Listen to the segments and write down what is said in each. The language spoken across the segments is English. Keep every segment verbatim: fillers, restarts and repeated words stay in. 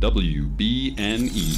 W B N E.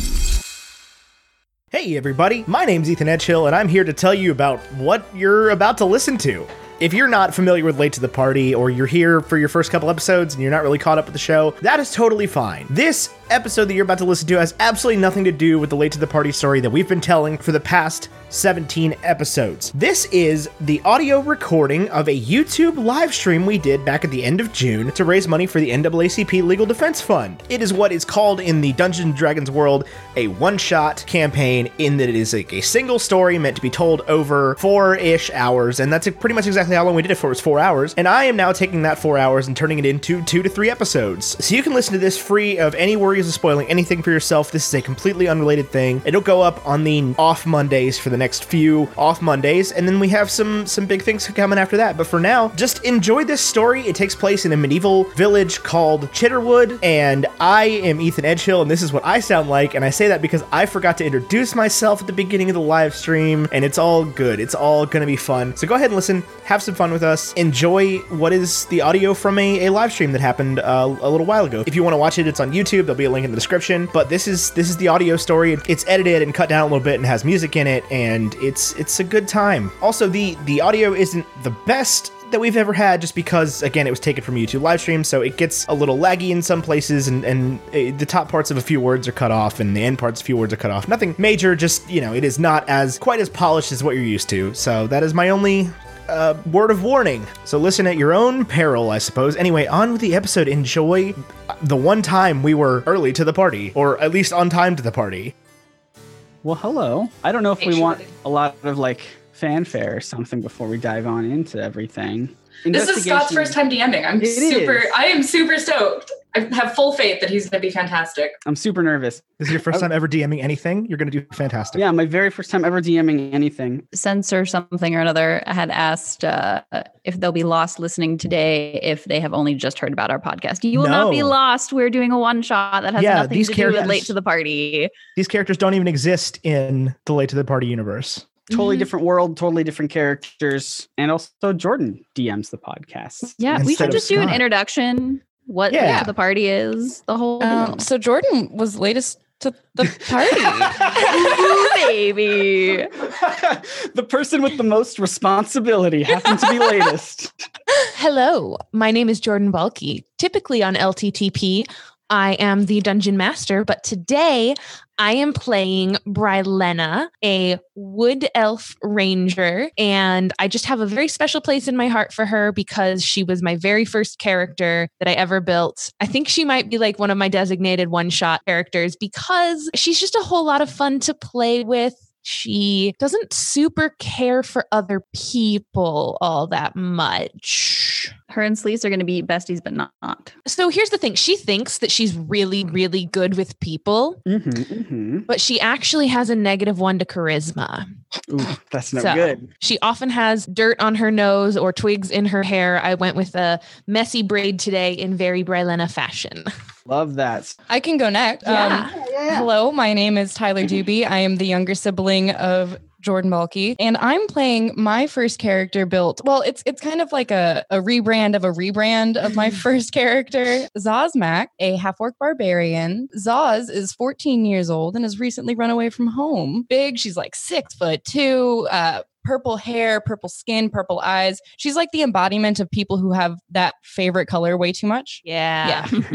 Hey everybody, my name's Ethan Edgehill, and I'm here to tell you about what you're about to listen to. If you're not familiar with Late to the Party, or you're here for your first couple episodes and you're not really caught up with the show, that is totally fine. This episode that you're about to listen to has absolutely nothing to do with the Late to the Party story that we've been telling for the past seventeen episodes. This is the audio recording of a YouTube live stream we did back at the end of June to raise money for the N double A C P Legal Defense Fund. It is what is called in the Dungeons and Dragons world a one-shot campaign, in that it is like a single story meant to be told over four-ish hours, and that's pretty much exactly how long we did it for. It was four hours, and I am now taking that four hours and turning it into two to three episodes. So you can listen to this free of any worries of spoiling anything for yourself. This is a completely unrelated thing. It'll go up on the off Mondays for the next few off Mondays, and then we have some, some big things coming after that. But for now, just enjoy this story. It takes place in a medieval village called Chitterwood, and I am Ethan Edgehill, and this is what I sound like, and I say that because I forgot to introduce myself at the beginning of the live stream, and it's all good. It's all gonna be fun. So go ahead and listen. Have some fun with us. Enjoy what is the audio from a, a live stream that happened uh, a little while ago. If you want to watch it, it's on YouTube. There'll be a link in the description. But this is this is the audio story. It's edited and cut down a little bit and has music in it, and it's it's a good time. Also, the the audio isn't the best that we've ever had, just because, again, it was taken from a YouTube live stream, so it gets a little laggy in some places, and, and uh, the top parts of a few words are cut off, and the end parts of a few words are cut off. Nothing major, just, you know, it is not as quite as polished as what you're used to. So that is my only Uh, word of warning. So listen at your own peril, I suppose. Anyway, on with the episode. Enjoy the one time we were early to the party, or at least on time to the party. Well, hello. I don't know if we want a lot of like fanfare or something before we dive on into everything. This is Scott's first time DMing. I'm super, is. I am super stoked. I have full faith that he's going to be fantastic. I'm super nervous. This is your first time ever DMing anything? You're going to do fantastic. Yeah, my very first time ever DMing anything. Censor something or another. I had asked uh, if they'll be lost listening today if they have only just heard about our podcast. You will no. not be lost. We're doing a one-shot that has yeah, nothing to do with Late to the Party. These characters don't even exist in the Late to the Party universe. Totally different world, totally different characters. And also Jordan D Ms the podcast. Yeah, Instead we should just do an introduction. What yeah. Late to the Party is, the whole um, so Jordan was latest to the party. Baby. The person with the most responsibility happened to be latest. Hello, my name is Jordan Balki. Typically on L T T P, I am the Dungeon Master, but today I am playing Brylenna, a wood elf ranger, and I just have a very special place in my heart for her because she was my very first character that I ever built. I think she might be like one of my designated one-shot characters because she's just a whole lot of fun to play with. She doesn't super care for other people all that much. Her and Celise are going to be besties, but not, not. So here's the thing. She thinks that she's really, really good with people, mm-hmm, mm-hmm. but she actually has a negative one to charisma. Ooh, that's not so good. She often has dirt on her nose or twigs in her hair. I went with a messy braid today in very Brylenna fashion. Love that. I can go next. Yeah. Um, yeah. Hello, my name is Tyler Duby. I am the younger sibling of Jordan Balki, and I'm playing my first character built. Well, it's it's kind of like a, a rebrand of a rebrand of my first character, Zazmak, a half-orc barbarian. Zaz is fourteen years old and has recently run away from home. Big, she's like six foot two, uh, purple hair, purple skin, purple eyes. She's like the embodiment of people who have that favorite color way too much. Yeah. Yeah.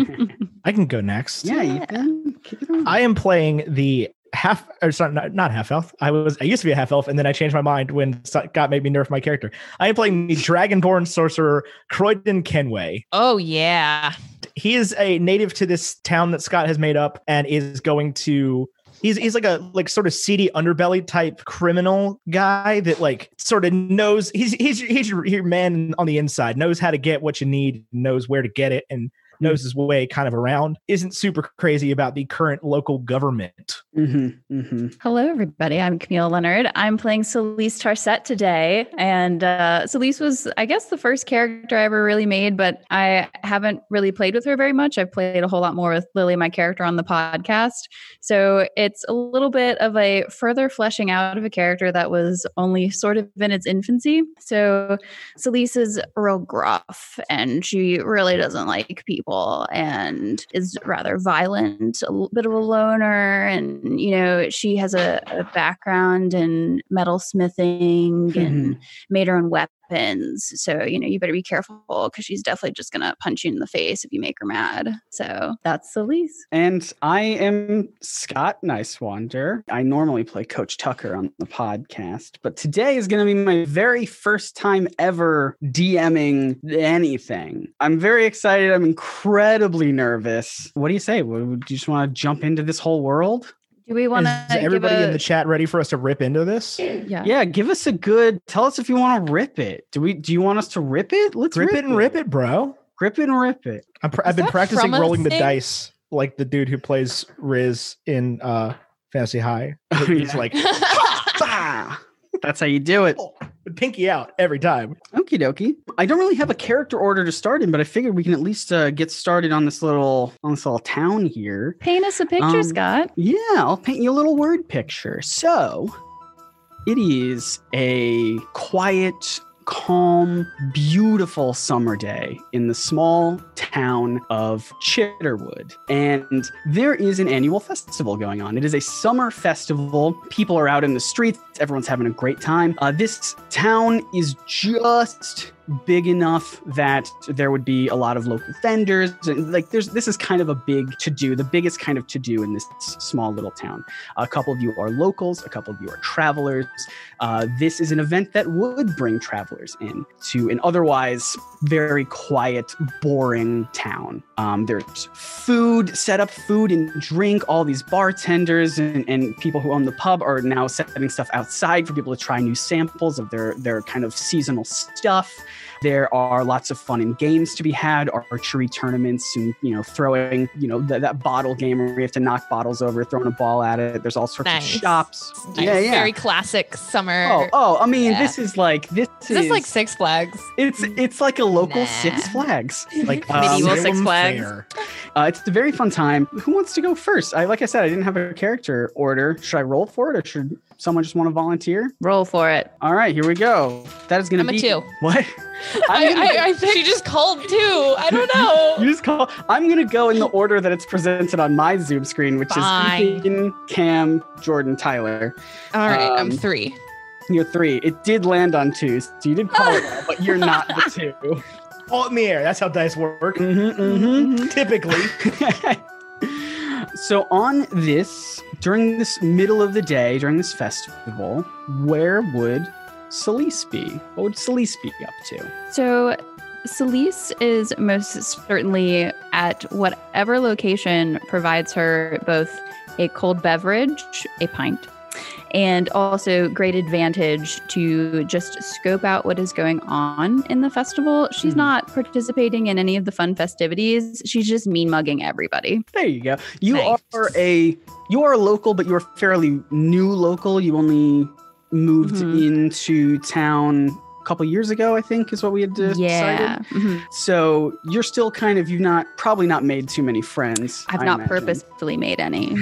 I can go next. Yeah, you can. I am playing the half, or sorry, not, not half elf. I was, I used to be a half elf, and then I changed my mind when God made me nerf my character. I am playing the dragonborn sorcerer Croydon Kenway. Oh yeah, he is a native to this town that Scott has made up, and is going to. He's he's like a like sort of seedy underbelly type criminal guy that like sort of knows he's he's he's your, your man on the inside, knows how to get what you need, knows where to get it, and knows his way kind of around, isn't super crazy about the current local government. Mm-hmm, mm-hmm. Hello, everybody. I'm Camille Leonard. I'm playing Celise Tarset today. And uh, Celise was, I guess, the first character I ever really made, but I haven't really played with her very much. I've played a whole lot more with Lily, my character, on the podcast. So it's a little bit of a further fleshing out of a character that was only sort of in its infancy. So Celise is real gruff, and she really doesn't like people. people and is rather violent, a bit of a loner. And, you know, she has a, a background in metalsmithing mm-hmm. and made her own weapons. So, you know, you better be careful because she's definitely just going to punch you in the face if you make her mad. So that's Celise. And I am Scott Nicewander. I normally play Coach Tucker on the podcast, but today is going to be my very first time ever DMing anything. I'm very excited. I'm incredibly nervous. What do you say? Do you just want to jump into this whole world? Do we want to? Is everybody give a... in the chat ready for us to rip into this? Yeah. Yeah. Give us a good. Tell us if you want to rip it. Do we? Do you want us to rip it? Let's rip, rip it and rip it, bro. Rip it and rip it. I'm pr- I've been practicing rolling the dice like the dude who plays Riz in uh, Fantasy High. He's like, that's how you do it. Pinky out every time. Okie dokie. I don't really have a character order to start in, but I figured we can at least uh, get started on this little on this little town here. Paint us a picture, um, Scott. Yeah, I'll paint you a little word picture. So it is a quiet, calm, beautiful summer day in the small town of Chitterwood. And there is an annual festival going on. It is a summer festival. People are out in the streets. Everyone's having a great time. Uh, this town is just big enough that there would be a lot of local vendors. Like there's, this is kind of a big to-do, the biggest kind of to-do in this small little town. A couple of you are locals, a couple of you are travelers. Uh, this is an event that would bring travelers in to an otherwise very quiet, boring town. Um, there's food set up, food and drink. All these bartenders and, and people who own the pub are now setting stuff outside for people to try new samples of their, their kind of seasonal stuff. There are lots of fun and games to be had, archery tournaments and, you know, throwing, you know, th- that bottle game where you have to knock bottles over, throwing a ball at it. There's all sorts nice. Of shops. Nice. Yeah, yeah. Very classic summer. Oh, oh I mean, yeah. this is like, this is... This is like Six Flags. It's it's like a local nah. Six Flags. Like um, medieval Six Flags. Uh, it's a very fun time. Who wants to go first? I Like I said, I didn't have a character order. Should I roll for it or should someone just want to volunteer? Roll for it. All right, here we go. That is going to be... I'm a two. What? I, I, I think she just called two. I don't know. You just call. I'm gonna go in the order that it's presented on my Zoom screen, which Fine. Is Ethan, Cam, Jordan, Tyler. All right, um, I'm three. You're three. It did land on two, so you did call it, well, but you're not the two. All in the air. That's how dice work. Mm-hmm, mm-hmm. Typically. So on this, during this middle of the day, during this festival, where would Celise be? What would Celise be up to? So Celise is most certainly at whatever location provides her both a cold beverage, a pint, and also great advantage to just scope out what is going on in the festival. She's mm. not participating in any of the fun festivities. She's just mean mugging everybody. There you go. You nice. Are a you are a local, but you're fairly new local. You only moved mm-hmm. into town a couple years ago, I think, is what we had decided. Yeah. Mm-hmm. So you're still kind of, you've not, probably not made too many friends. I've I not imagine. Purposefully made any.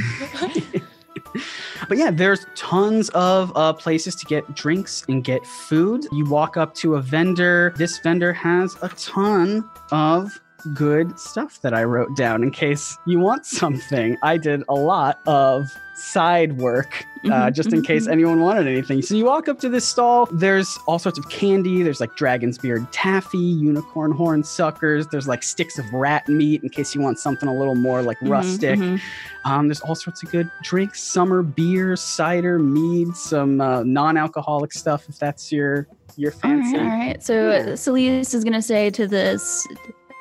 But yeah, there's tons of uh, places to get drinks and get food. You walk up to a vendor. This vendor has a ton of good stuff that I wrote down in case you want something. I did a lot of side work uh, mm-hmm, just in mm-hmm. case anyone wanted anything. So you walk up to this stall. There's all sorts of candy. There's like dragon's beard taffy, unicorn horn suckers. There's like sticks of rat meat in case you want something a little more like mm-hmm, rustic. Mm-hmm. Um, there's all sorts of good drinks, summer beer, cider, mead, some uh, non-alcoholic stuff if that's your your fancy. All right. All right. So yeah. Celise is going to say to this...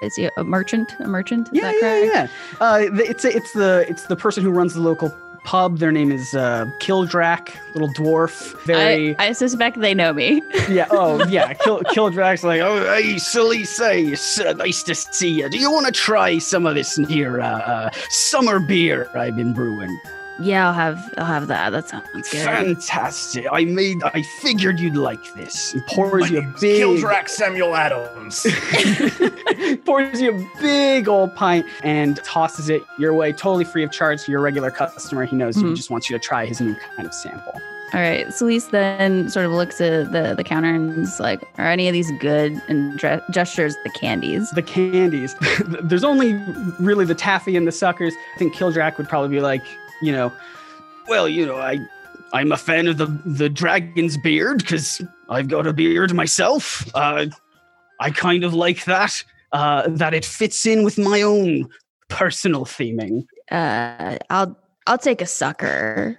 Is he a merchant? A merchant? Is yeah, that correct? Yeah, yeah. Uh, it's a, it's the it's the person who runs the local pub. Their name is uh, Kildrak, little dwarf. Very. I, I suspect they know me. Yeah. Oh, yeah. Kil, Kildrak's like, oh, hey, Celise, nice to see you. Do you want to try some of this here uh, uh, summer beer I've been brewing? Yeah, I'll have I'll have that. That sounds good. Fantastic. I made I figured you'd like this. He pours you a big Kildrack Samuel Adams. Pours you a big old pint and tosses it your way, totally free of charge to your regular customer. He knows mm-hmm. you just wants you to try his new kind of sample. All right, Celise then sort of looks at the, the counter and is like, are any of these good? And dre- gestures the candies. The candies. There's only really the taffy and the suckers. I think Kildrack would probably be like, you know, well, you know, I, I'm a fan of the, the dragon's beard because I've got a beard myself. Uh, I kind of like that, uh, that it fits in with my own personal theming. Uh, I'll I'll take a sucker.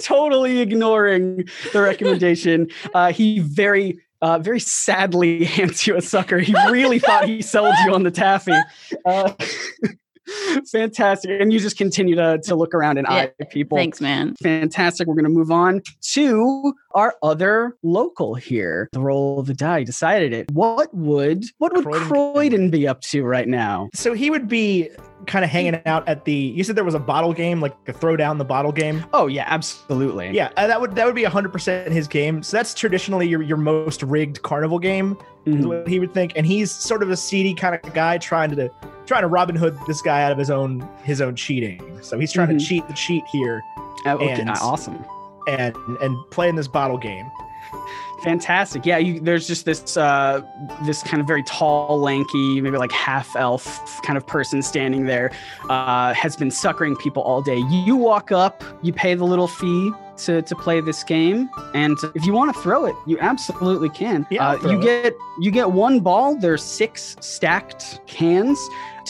Totally ignoring the recommendation. Uh, he very, uh, very sadly hands you a sucker. He really thought he sold you on the taffy. Uh, fantastic. And you just continue to, to look around and eye yeah, people. Thanks, man. Fantastic. We're going to move on to our other local here. The roll of the die decided it. What would, what would Croydon, Croydon be up to right now? So he would be kind of hanging out at the, you said there was a bottle game, like the throw down the bottle game. Oh yeah, absolutely. Yeah, uh, that would that would be one hundred percent his game. So that's traditionally your, your most rigged carnival game, mm-hmm. is what he would think. And he's sort of a seedy kind of guy trying to trying to Robin Hood this guy out of his own his own cheating. So he's trying mm-hmm. to cheat the cheat here. Oh, okay, and, awesome. And and playing this bottle game. Fantastic. Yeah, you, there's just this uh, this kind of very tall, lanky, maybe like half-elf kind of person standing there, uh, has been suckering people all day. You walk up, you pay the little fee to, to play this game, and if you want to throw it, you absolutely can. Yeah, uh, you get you get one ball. There's six stacked cans.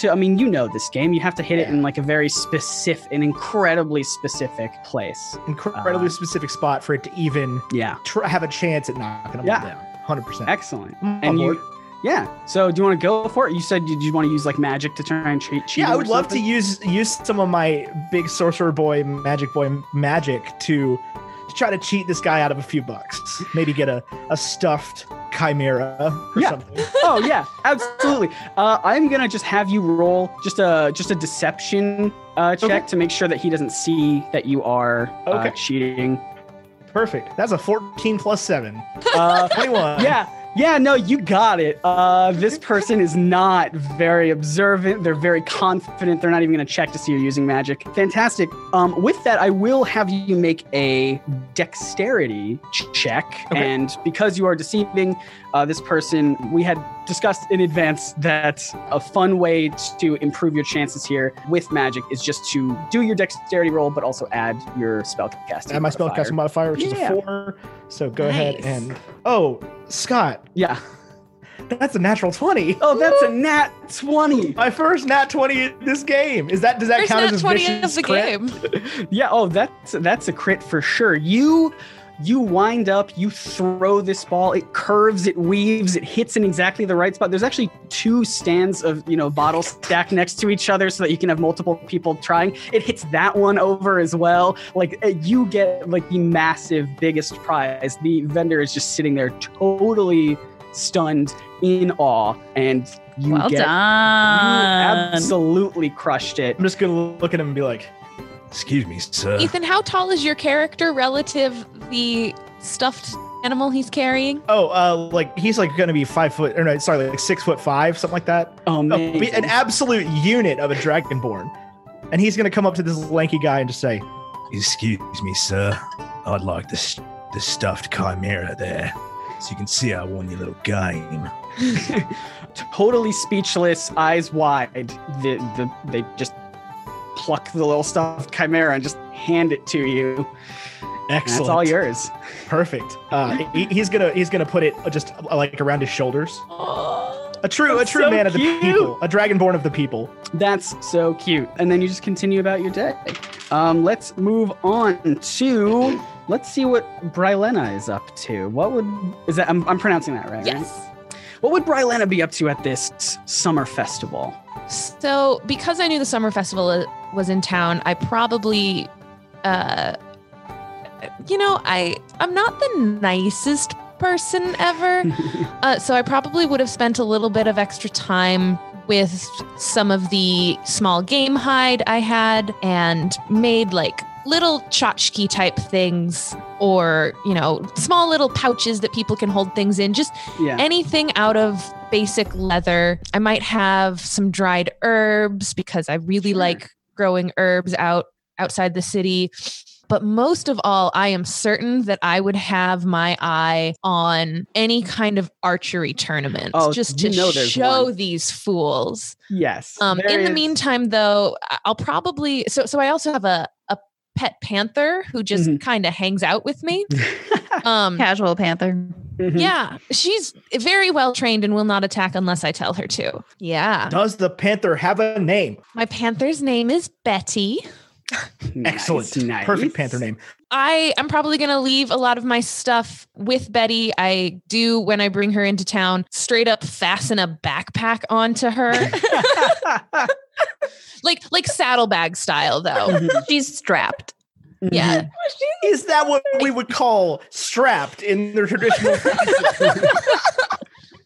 To, I mean, you know this game. You have to hit yeah. it in like a very specific, an incredibly specific place. Incredibly uh, specific spot for it to even yeah. tr- have a chance at knocking them yeah. down. one hundred percent. Excellent. Mm, and you, yeah. So do you want to go for it? You said you, you want to use like magic to try and cheat. Yeah, I would love to use use some of my big sorcerer boy, magic boy magic to, to try to cheat this guy out of a few bucks. Maybe get a, a stuffed... chimera or yeah. something. Oh yeah, absolutely. Uh, I'm gonna just have you roll just a just a deception uh, check okay. to make sure that he doesn't see that you are okay. uh, cheating. Perfect. That's a fourteen plus seven. Uh, twenty-one. Yeah. Yeah, no, you got it. Uh, this person is not very observant. They're very confident. They're not even going to check to see you're using magic. Fantastic. Um, with that, I will have you make a dexterity check. Okay. And because you are deceiving uh, this person, we had discussed in advance that a fun way to improve your chances here with magic is just to do your dexterity roll, but also add your spellcasting. Add my spellcasting modifier, which yeah. is a four. So go nice. ahead and... Oh, Scott. Yeah. That's a natural twenty. Oh, that's a nat twenty. My first nat twenty in this game. Is that does that There's count as a vicious crit? Game. Yeah, oh, that's that's a crit for sure. You you wind up, you throw this ball, it curves, it weaves, it hits in exactly the right spot. There's actually two stands of, you know, bottles stacked next to each other so that you can have multiple people trying. It hits that one over as well. Like, you get, like, the massive, biggest prize. The vendor is just sitting there totally stunned, in awe, and you well get... Well done. You absolutely crushed it. I'm just going to look at him and be like, excuse me, sir. Ethan, how tall is your character relative the stuffed animal he's carrying? Oh, uh, like he's like going to be five foot, or no, sorry, like six foot five, something like that. Oh, man. Oh, an absolute unit of a dragonborn. And he's going to come up to this lanky guy and just say, excuse me, sir. I'd like the, the stuffed chimera there. So you can see I won your little game. Totally speechless, eyes wide. The, the, they just... pluck the little stuffed chimera and just hand it to you. Excellent. That's all yours. Perfect. Uh, he, he's gonna he's gonna put it just like around his shoulders. Oh, a true a true so man cute. Of the people, a dragonborn of the people. That's so cute. And then you just continue about your day. Um, let's move on to let's see what Brylenna is up to. What would is that? I'm I'm pronouncing that right. Yes. Right? What would Brylenna be up to at this summer festival? So because I knew the summer festival was in town, I probably, uh, you know, I, I'm not the nicest person ever. uh, so I probably would have spent a little bit of extra time with some of the small game hide I had and made like little tchotchke type things or, you know, small little pouches that people can hold things in. Just yeah. anything out of basic leather. I might have some dried herbs because I really sure. like growing herbs out outside the city. But most of all, I am certain that I would have my eye on any kind of archery tournament oh, just to show one. These fools. Yes. Um, in is. the meantime, though, I'll probably... So so I also have a, a pet panther who just mm-hmm. kind of hangs out with me. um, Casual panther. Mm-hmm. Yeah. She's very well trained and will not attack unless I tell her to. Yeah. Does the panther have a name? My panther's name is Betty. Nice, excellent. Nice. Perfect panther name. I am probably going to leave a lot of my stuff with Betty. I do, when I bring her into town, straight up fasten a backpack onto her. like like saddlebag style, though. Mm-hmm. She's strapped. Mm-hmm. Yeah. Is that what we would call strapped in the traditional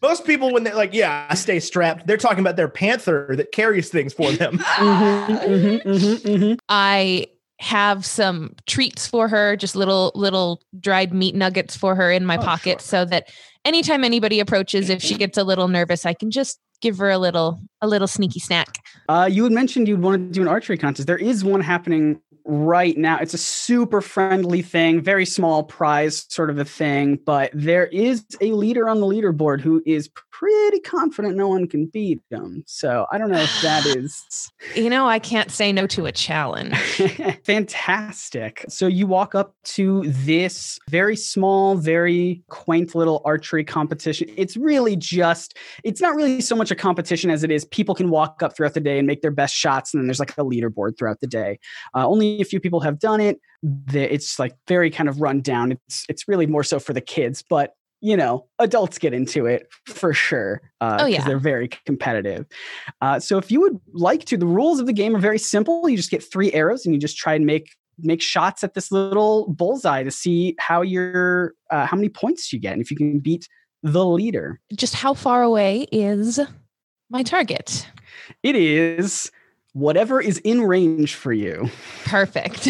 Most people, when they're like, yeah, I stay strapped, they're talking about their panther that carries things for them. mm-hmm, mm-hmm, mm-hmm, mm-hmm. I have some treats for her, just little little dried meat nuggets for her in my oh, pocket sure. so that anytime anybody approaches, if she gets a little nervous, I can just give her a little a little sneaky snack. Uh, you had mentioned you'd want to do an archery contest. There is one happening right now. It's a super friendly thing, very small prize sort of a thing, but there is a leader on the leaderboard who is pretty confident no one can beat them. So I don't know if that is... You know, I can't say no to a challenge. Fantastic. So you walk up to this very small, very quaint little archery competition. It's really just, it's not really so much a competition as it is people can walk up throughout the day and make their best shots. And then there's like a leaderboard throughout the day. Uh, only a few people have done it. It's like very kind of run down. It's it's really more so for the kids, but you know, adults get into it for sure. Uh, oh, yeah. They're very competitive. Uh, so if you would like to, the rules of the game are very simple. You just get three arrows and you just try and make make shots at this little bullseye to see how your uh, how many points you get and if you can beat the leader. Just how far away is my target? It is... whatever is in range for you. Perfect.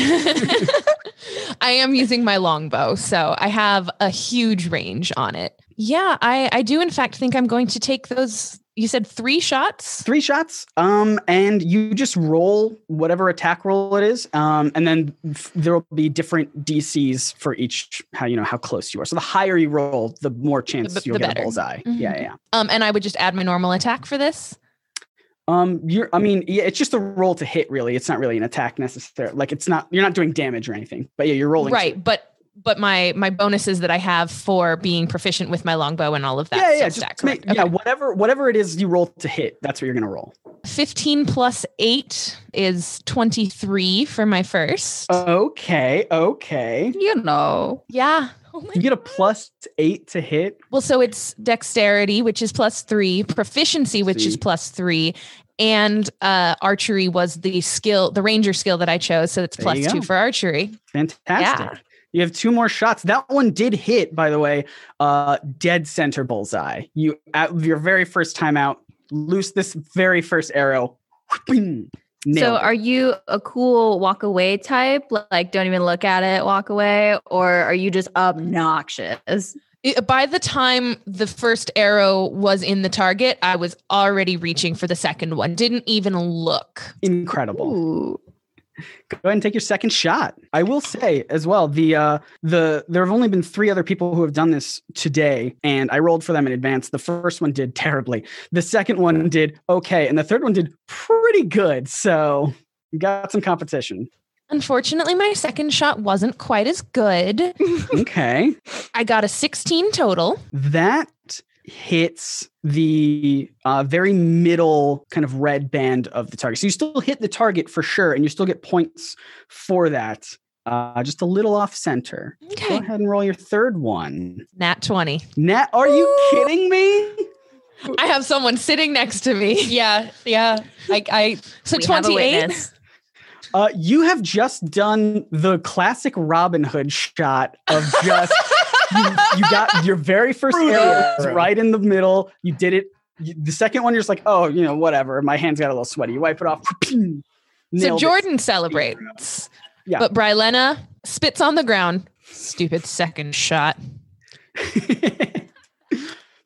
I am using my longbow, so I have a huge range on it. Yeah, I, I do, in fact, think I'm going to take those. You said three shots? Three shots. Um, and you just roll whatever attack roll it is. Um, and then f- there will be different D Cs for each, how, you know, how close you are. So the higher you roll, the more chance the, you'll the get better. A bullseye. Mm-hmm. Yeah, yeah. Um, and I would just add my normal attack for this. Um, you're, I mean, yeah, it's just a roll to hit really. It's not really an attack necessarily. Like it's not, you're not doing damage or anything, but yeah, you're rolling. Right. But, but my, my bonuses that I have for being proficient with my longbow and all of that. Yeah, yeah, just make, okay. yeah, whatever, whatever it is you roll to hit, that's what you're going to roll. fifteen plus eight is twenty-three for my first. Okay. Okay. You know. Yeah. Oh my you get a plus eight to hit. Well, so it's dexterity, which is plus three, proficiency, which is plus three, and uh, archery was the skill, the ranger skill that I chose. So it's plus two for archery. Fantastic. Yeah. You have two more shots. That one did hit, by the way, uh, dead center bullseye. You, at your very first time out, loose this very first arrow. Boom. Nailed so it. Are you a cool walk away type? Like, don't even look at it, walk away? Or are you just obnoxious? It, by the time the first arrow was in the target, I was already reaching for the second one. Didn't even look. Incredible. Ooh. Go ahead and take your second shot. I will say as well, the uh, the there have only been three other people who have done this today, and I rolled for them in advance. The first one did terribly. The second one did okay, and the third one did pretty good. So you got some competition. Unfortunately, my second shot wasn't quite as good. Okay. I got a sixteen total. That hits the uh, very middle kind of red band of the target. So you still hit the target for sure, and you still get points for that. Uh, just a little off center. Okay. Go ahead and roll your third one. Nat twenty. Nat, are you Ooh. Kidding me? I have someone sitting next to me. Yeah, yeah. I, I so twenty-eight. Uh, you have just done the classic Robin Hood shot of just... You, you got your very first arrow right in the middle. You did it The second one, you're just like, oh, you know, whatever. My hands got a little sweaty. You wipe it off. So Jordan it. celebrates. Yeah. But Brylenna spits on the ground. Stupid second shot.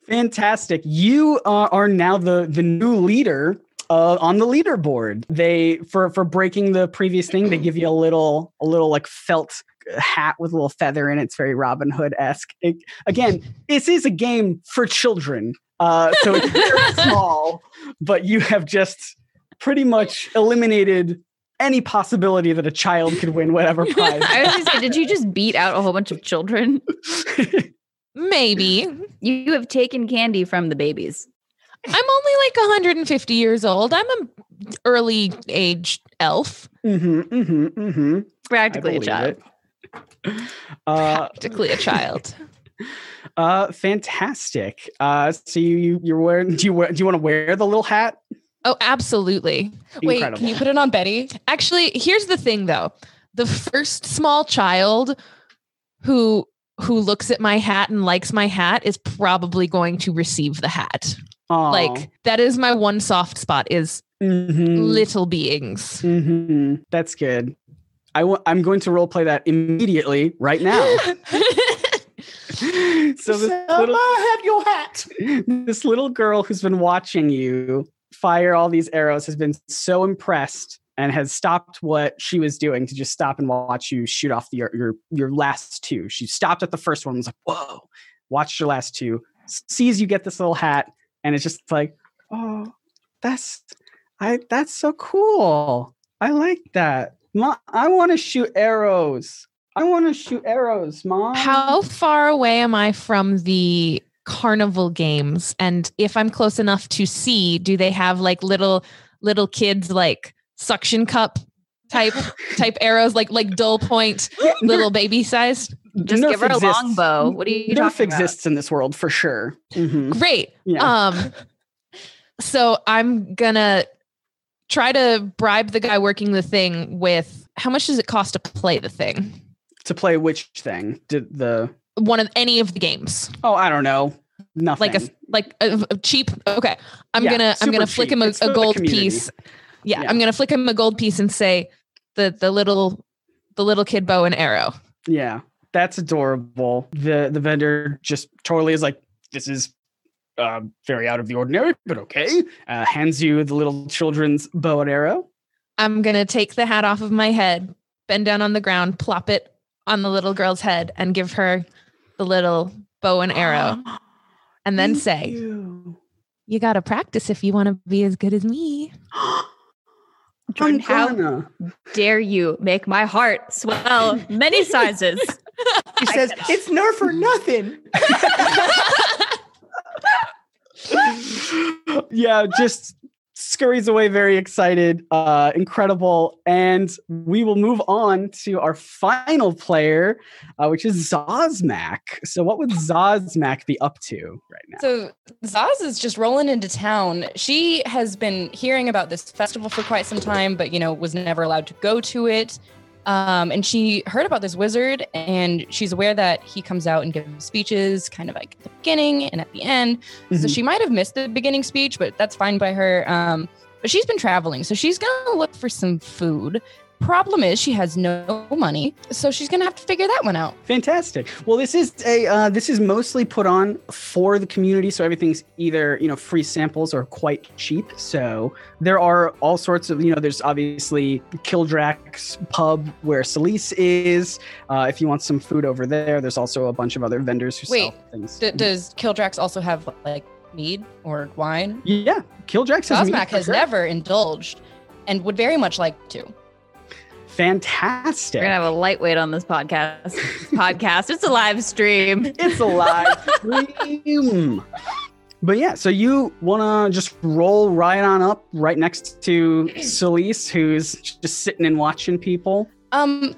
Fantastic. You uh, are now the, the new leader uh, on the leaderboard. They for, for breaking the previous thing, they give you a little a little like felt hat with a little feather in it. It's very Robin Hood-esque. It, again, this is a game for children. Uh, so it's very small, but you have just pretty much eliminated any possibility that a child could win whatever prize. I was going to say, did you just beat out a whole bunch of children? Maybe. You have taken candy from the babies. I'm only like one hundred fifty years old. I'm an early age elf. Mm-hmm, mm-hmm, mm-hmm. Practically a child. Uh, Practically a child. Uh, fantastic. Uh, so you you're wearing? Do you wear? Do you want to wear the little hat? Oh, absolutely. Incredible. Wait, can you put it on Betty? Actually, here's the thing though. The first small child who who looks at my hat and likes my hat is probably going to receive the hat. Aww. Like that is my one soft spot is mm-hmm. little beings. Mm-hmm. That's good. I w- I'm going to role play that immediately right now. So this little, I have your hat. This little girl who's been watching you fire all these arrows has been so impressed and has stopped what she was doing to just stop and watch you shoot off the, your your last two. She stopped at the first one and was like, whoa, watched your last two, sees you get this little hat, and it's just like, oh, that's I that's so cool. I like that. Ma, I want to shoot arrows. I want to shoot arrows, Mom. How far away am I from the carnival games? And if I'm close enough to see, do they have like little little kids like suction cup type type arrows, like like dull point, little baby sized? Just Nerf give her a exists. long bow. What do you? Nerf talking about? Exists in this world for sure. Mm-hmm. Great. Yeah. Um. So I'm gonna try to bribe the guy working the thing with how much does it cost to play the thing? To play which thing? Did the one of any of the games? Oh, I don't know. Nothing. Like a like a, a cheap. Okay, I'm yeah, gonna I'm gonna cheap. flick him a, a gold piece. Yeah, yeah, I'm gonna flick him a gold piece and say the the little the little kid bow and arrow. Yeah, that's adorable. The the vendor just totally is like, this is uh, very out of the ordinary, but okay. Uh, hands you the little children's bow and arrow. I'm gonna take the hat off of my head, bend down on the ground, plop it on the little girl's head and give her the little bow and arrow oh, and then say, you, you got to practice if you want to be as good as me. Jordan, how dare you make my heart swell many sizes. She says, it's Nerf or nothing. Yeah, just scurries away very excited. Uh, incredible. And we will move on to our final player, uh, which is Zazmak. So what would Zazmak be up to right now? So Zaz is just rolling into town. She has been hearing about this festival for quite some time, but, you know, was never allowed to go to it. Um, and she heard about this wizard, and she's aware that he comes out and gives speeches kind of like at the beginning and at the end. Mm-hmm. So she might have missed the beginning speech, but that's fine by her. Um, but she's been traveling, so she's going to look for some food. Problem is she has no money, so she's going to have to figure that one out. Fantastic. Well, this is a uh, this is mostly put on for the community, so everything's either, you know, free samples or quite cheap. So there are all sorts of, you know, there's obviously Kildrak's pub where Celise is. Uh, if you want some food over there, there's also a bunch of other vendors who Wait, sell things. D- does Kildrak's also have like mead or wine? Yeah, Kildrak's has mead. Cosmac has never indulged and would very much like to. Fantastic. We're gonna have a lightweight on this podcast. Podcast. It's a live stream. It's a live stream. But yeah, so you wanna just roll right on up right next to Celise, who's just sitting and watching people. Um,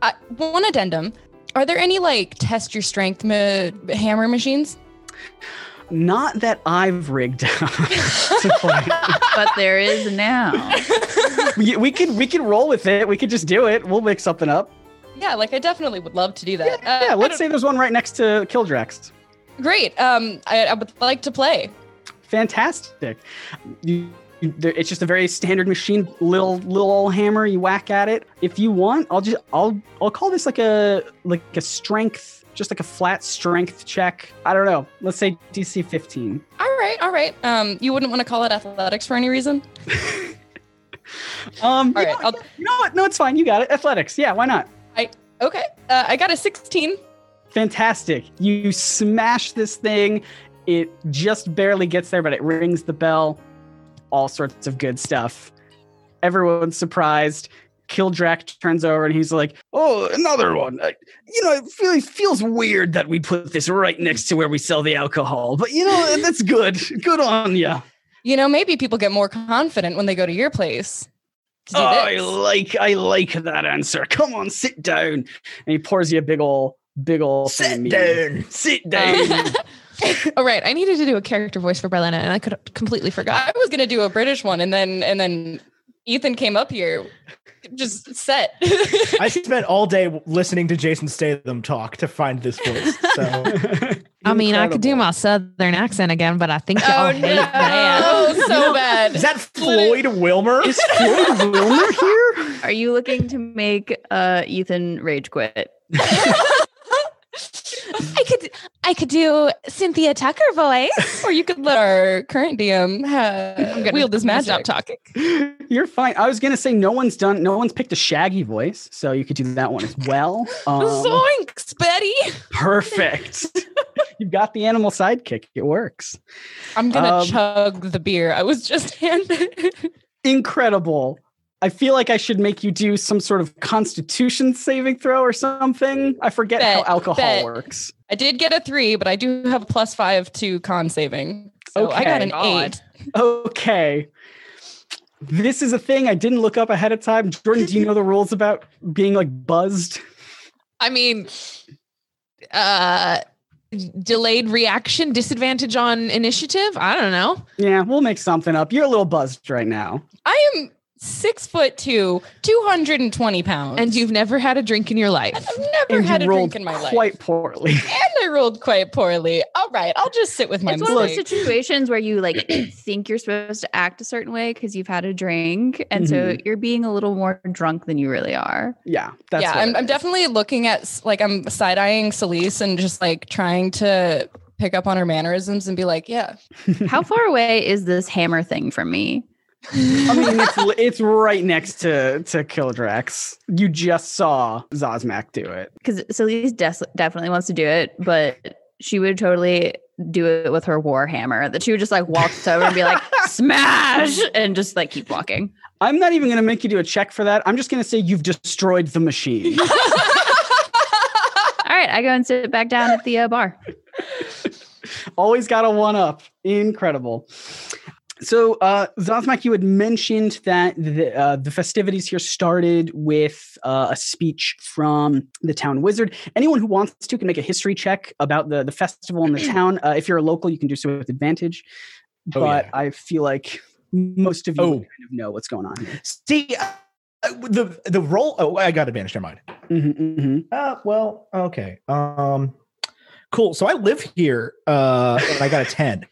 I, one addendum. Are there any like test your strength ma- hammer machines? Not that I've rigged up to play. But there is now. we, we could we could roll with it. We could just do it. We'll make something up. Yeah, like I definitely would love to do that. Yeah, uh, yeah let's say there's one right next to Kildrak's. Great. Um, I, I would like to play. fantastic. You, you, it's just a very standard machine, little little old hammer. You whack at it. If you want, I'll just I'll I'll call this like a like a strength, just like a flat strength check. I don't know. Let's say D C fifteen. All right, all right. Um, you wouldn't want to call it athletics for any reason. um, all right. Know, you know what? No, it's fine. You got it. Athletics. Yeah, why not? I okay. Uh, I got a sixteen. Fantastic. You smash this thing. It just barely gets there, but it rings the bell. All sorts of good stuff. Everyone's surprised. Kildrak turns over and he's like, oh, another one. I, you know, it really feels weird that we put this right next to where we sell the alcohol. But, you know, that's good. Good on ya. You know, maybe people get more confident when they go to your place. To do oh, this. I like, I like that answer. Come on, sit down. And he pours you a big ol'. Big old sit down, sit down. All right, I needed to do a character voice for Brylenna, and I could completely forgot. I was gonna do a British one, and then and then Ethan came up here, just set. I spent all day listening to Jason Statham talk to find this voice. So, I mean, incredible. I could do my Southern accent again, but I think y'all oh, hate no. that. Oh, so bad. Is that Floyd Wilmer? Is Floyd Wilmer here? Are you looking to make uh, Ethan rage quit? I could I could do Cynthia Tucker voice. Or you could let our current D M have, wield this magic. Stop talking. You're fine. I was going to say no one's done, no one's picked a Shaggy voice. So you could do that one as well. Um, Zoinks, Betty. Perfect. You've got the animal sidekick. It works. I'm going to um, chug the beer I was just handed. Incredible. I feel like I should make you do some sort of constitution saving throw or something. I forget bet, how alcohol bet. works. I did get a three, but I do have a plus five to con saving. So okay. I got an eight. Okay. This is a thing I didn't look up ahead of time. Jordan, do you know the rules about being like buzzed? I mean, uh, delayed reaction, disadvantage on initiative. I don't know. Yeah, we'll make something up. You're a little buzzed right now. I am... Six foot two, two hundred twenty pounds. And you've never had a drink in your life. And I've never and had a drink in my life. Quite poorly. And I rolled quite poorly. All right, I'll just sit with my mistake. It's one of those situations where you like think you're supposed to act a certain way because you've had a drink. And mm-hmm. so you're being a little more drunk than you really are. Yeah, that's Yeah, I'm, I'm definitely looking at, like, I'm side-eyeing Celise and just like trying to pick up on her mannerisms and be like, yeah. How far away is this hammer thing from me? I mean, it's it's right next to to Kildrax. You just saw Zazmak do it. Because Celise des- definitely wants to do it, but she would totally do it with her war hammer. That she would just like walk over and be like, smash, and just like keep walking. I'm not even going to make you do a check for that. I'm just going to say you've destroyed the machine. All right, I go and sit back down at the uh, bar. Always got a one-up. Incredible. So, uh, Zazmak, you had mentioned that the, uh, the festivities here started with uh, a speech from the town wizard. Anyone who wants to can make a history check about the, the festival in the town. Uh, if you're a local, you can do so with advantage. Oh, but yeah. I feel like most of you oh. kind of know what's going on here. See, uh, the the role... Oh, I got advantage. Never mind. Mm-hmm, mm-hmm. Uh, well, okay. Um, cool. So I live here, uh, and I got a ten.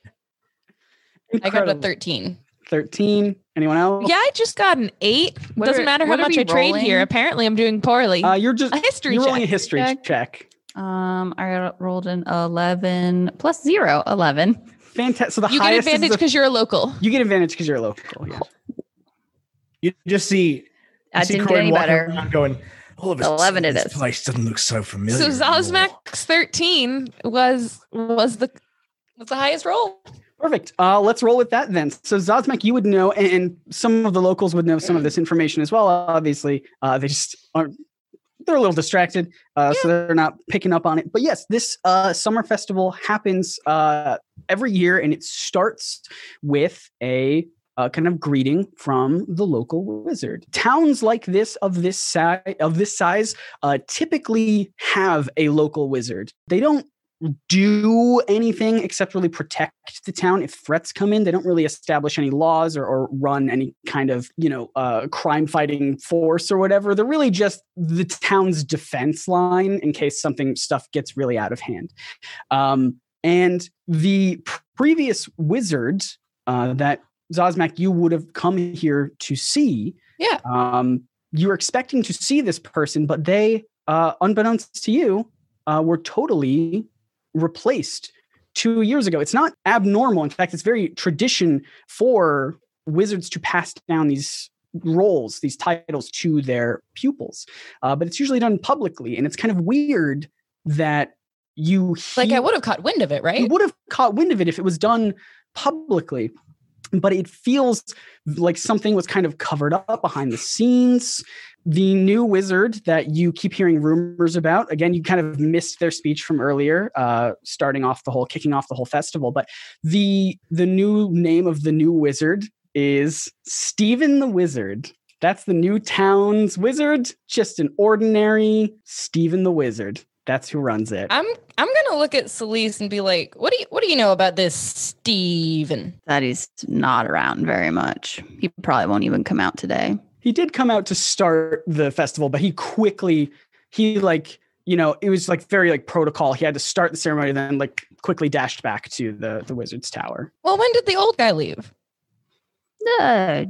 Incredible. I got a thirteen. thirteen. Anyone else? Yeah, I just got an eight. What Doesn't are, matter how much I rolling? trade here. Apparently, I'm doing poorly. Uh, you're just a history you're check. rolling a history check. check. Um, I rolled an eleven plus zero, eleven. Fantastic. So the you highest get advantage because you're a local. You get advantage because you're a local. Yeah. You just see. I see didn't Croydon get any better. I'm going. All of eleven. It this is. Place doesn't look so familiar. So Zazmak's thirteen was was the was the highest roll. Perfect. Uh, let's roll with that then. So Zazmak, you would know, and, and some of the locals would know some of this information as well. Obviously, uh, they just aren't, they're a little distracted, uh, yeah. so they're not picking up on it. But yes, this uh, summer festival happens uh, every year, and it starts with a uh, kind of greeting from the local wizard. Towns like this of this size of this size uh, typically have a local wizard. They don't do anything except really protect the town. If threats come in, they don't really establish any laws or, or run any kind of, you know, uh, crime-fighting force or whatever. They're really just the town's defense line in case something stuff gets really out of hand. Um, And the previous wizard uh, that Zazmak, you would have come here to see. Yeah. Um, you were expecting to see this person, but they, uh, unbeknownst to you, uh, were totally replaced two years ago. It's not abnormal. In fact, it's very tradition for wizards to pass down these roles, these titles to their pupils. Uh, but it's usually done publicly, and it's kind of weird that you... Like, I would have caught wind of it, right? You would have caught wind of it if it was done publicly. But it feels like something was kind of covered up behind the scenes. The new wizard that you keep hearing rumors about, again, you kind of missed their speech from earlier, uh, starting off the whole, kicking off the whole festival. But the the new name of the new wizard is Stephen the Wizard. That's the new town's wizard. Just an ordinary Stephen the Wizard. That's who runs it. I'm I'm gonna look at Celise and be like, what do you what do you know about this Stephen? That he's not around very much. He probably won't even come out today. He did come out to start the festival, but he quickly he like, you know, it was like very like protocol. He had to start the ceremony, then like quickly dashed back to the, the wizard's tower. Well, when did the old guy leave? Uh,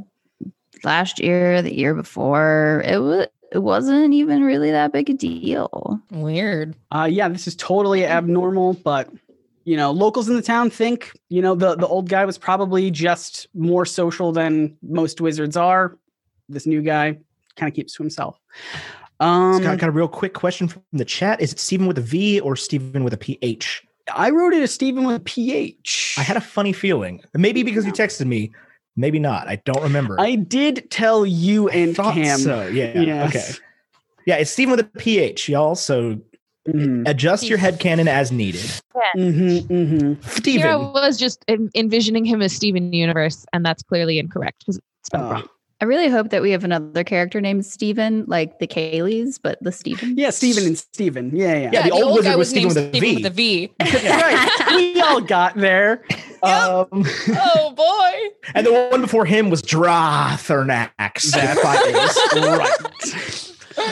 last year, the year before. It was It wasn't even really that big a deal. Weird. Uh, yeah, this is totally abnormal, but, you know, locals in the town think, you know, the, the old guy was probably just more social than most wizards are. This new guy kind of keeps to himself. Um, Scott, got a real quick question from the chat. Is it Stephen with a V or Stephen with a P H? I wrote it as Stephen with a P H. I had a funny feeling. Maybe because you texted me. Maybe not. I don't remember. I did tell you and I Cam. So yeah. Yes. Okay. Yeah, it's Stephen with a P H, y'all. So mm-hmm. adjust your headcanon as needed. Yeah. Mm-hmm, mm-hmm. Stephen. Here I was just envisioning him as Stephen Universe, and that's clearly incorrect because it's spelled oh. wrong. I really hope that we have another character named Stephen, like the Kayleys, but the Stephen. Yeah, Stephen and Stephen. Yeah, yeah. Yeah, yeah the, the old, old wizard guy was Stephen with a Stephen V. With a V. Right. We all got there. Yep. Um, oh, boy. And the one before him was Drathernax. That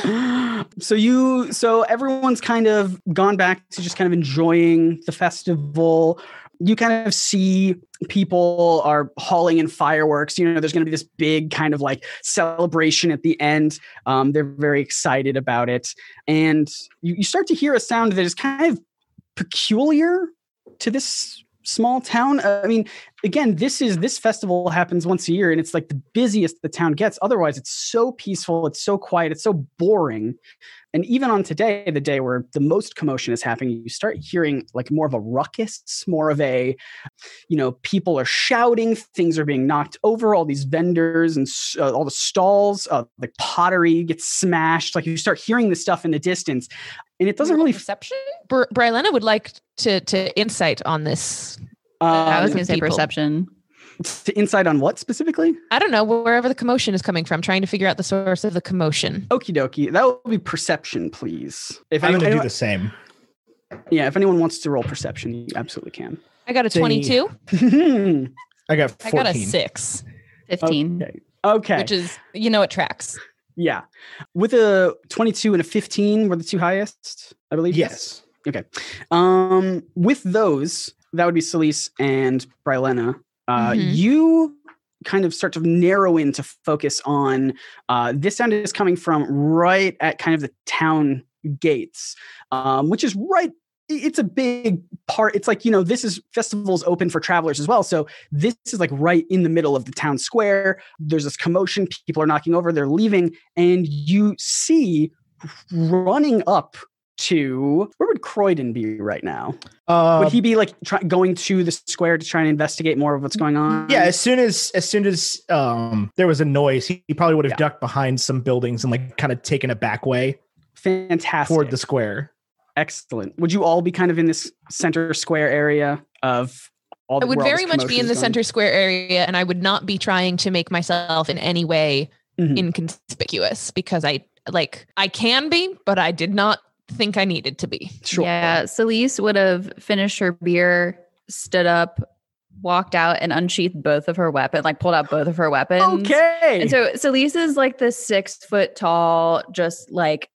right. So you, so everyone's kind of gone back to just kind of enjoying the festival. You kind of see people are hauling in fireworks. You know, there's going to be this big kind of like celebration at the end. Um, they're very excited about it. And you, you start to hear a sound that is kind of peculiar to this small town. Uh, I mean, again, this is this festival happens once a year, and it's like the busiest the town gets. Otherwise, it's so peaceful, it's so quiet, it's so boring. And even on today, the day where the most commotion is happening, you start hearing like more of a ruckus, more of a, you know, people are shouting, things are being knocked over, all these vendors and uh, all the stalls, uh, the pottery gets smashed. Like you start hearing this stuff in the distance. And it doesn't really perception. Br- Brylenna would like to to insight on this. Um, I was going to say perception. To insight on what specifically? I don't know. Wherever the commotion is coming from, trying to figure out the source of the commotion. Okie dokie. That would be perception, please. If I'm going to do the same. Yeah. If anyone wants to roll perception, you absolutely can. I got a twenty-two. I got fourteen. I got a six. fifteen. Okay. Okay. Which is, you know, it tracks. Yeah. With a twenty-two and a fifteen were the two highest, I believe. Yes. Okay. Um, with those, that would be Celise and Brylenna. Uh, mm-hmm. You kind of start to narrow in to focus on uh, this sound is coming from right at kind of the town gates, um, which is right. It's a big part. It's like, you know, this is festivals open for travelers as well. So this is like right in the middle of the town square. There's this commotion. People are knocking over. They're leaving. And you see running up to, where would Croydon be right now? Uh, would he be like try, going to the square to try and investigate more of what's going on? Yeah. As soon as, as soon as um, there was a noise, he, he probably would have yeah. ducked behind some buildings and like kind of taken a back way. Fantastic. Toward the square. Excellent. Would you all be kind of in this center square area of all the I would very much be in the going? Center square area, and I would not be trying to make myself in any way mm-hmm. inconspicuous because I like I can be, but I did not think I needed to be. Sure. Yeah. Celise would have finished her beer, stood up, walked out, and unsheathed both of her weapons, like pulled out both of her weapons. Okay. And so Celise is like this six foot tall, just like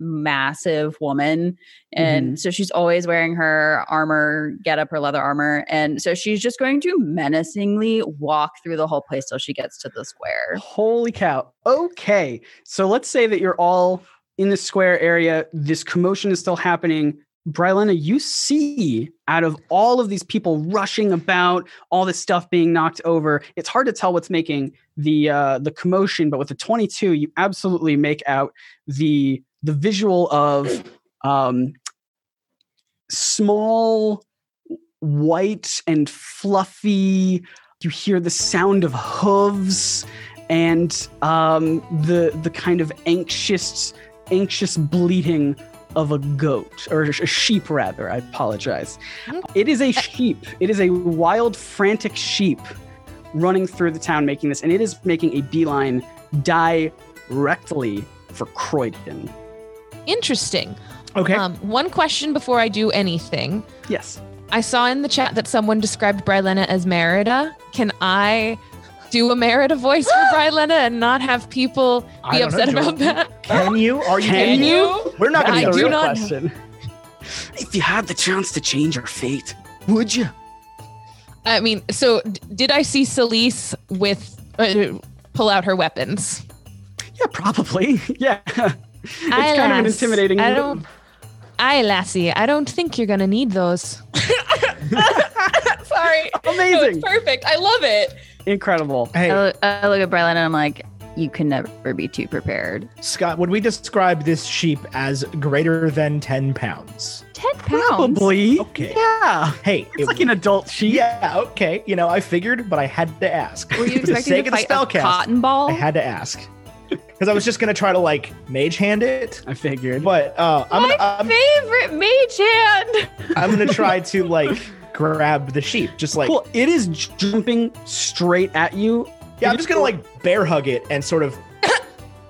massive woman. And mm-hmm. so she's always wearing her armor, get up her leather armor. And so she's just going to menacingly walk through the whole place till she gets to the square. Holy cow. Okay. So let's say that you're all in the square area. This commotion is still happening. Brylenna, you see out of all of these people rushing about, all this stuff being knocked over, it's hard to tell what's making the uh, the commotion, but with the twenty-two, you absolutely make out the the visual of um, small, white, and fluffy. You hear the sound of hooves and um, the the kind of anxious, anxious bleating of a goat, or a sheep rather, I apologize. It is a sheep. It is a wild, frantic sheep running through the town making this, and it is making a beeline directly for Croydon. Interesting. Okay. Um, one question before I do anything. Yes. I saw in the chat that someone described Brylenna as Merida. Can I do a Merida voice for Brylenna and not have people be upset know, about that? Can you? Are you? Can, can you? We're not going to do the real question. If you had the chance to change your fate, would you? I mean, so d- did I see Celise with uh, pull out her weapons? Yeah, probably. Yeah. It's I kind lass, of an intimidating. I don't. I lassie, I don't think you're gonna need those. Sorry. Amazing. Perfect. I love it. Incredible. Hey, I look, I look at Brylenna and I'm like, you can never be too prepared. Scott, would we describe this sheep as greater than ten pounds? ten pounds? Probably. Okay. Yeah. Hey. It's it, like an adult sheep. Yeah. Okay. You know, I figured, but I had to ask. Were you expecting to fight a cotton ball? I had to ask. Because I was just going to try to, like, mage hand it. I figured. But uh, I'm My gonna, I'm, favorite mage hand! I'm going to try to, like, grab the sheep. Just, like... Well, it is jumping straight at you. Yeah, I'm just going to, like, bear hug it and sort of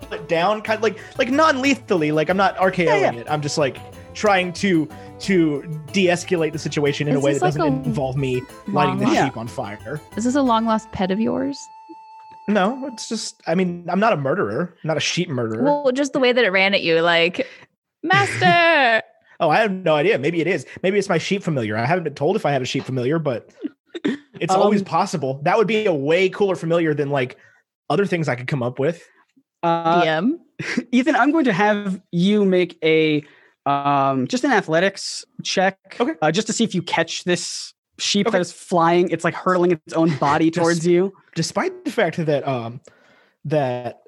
put it down. Kind of, like, like non-lethally. Like, I'm not RKOing yeah, yeah. it. I'm just, like, trying to to de-escalate the situation in is a way that like doesn't involve me lighting the sheep on fire. Is this a long-lost pet of yours? No, it's just, I mean, I'm not a murderer, I'm not a sheep murderer. Well, just the way that it ran at you, like, master. Oh, I have no idea. Maybe it is. Maybe it's my sheep familiar. I haven't been told if I have a sheep familiar, but it's um, always possible. That would be a way cooler familiar than, like, other things I could come up with. Uh, D M. Ethan, I'm going to have you make a, um, just an athletics check. Okay. Uh, just to see if you catch this sheep okay. that is flying. It's like hurling its own body towards Des- you. Despite the fact that um that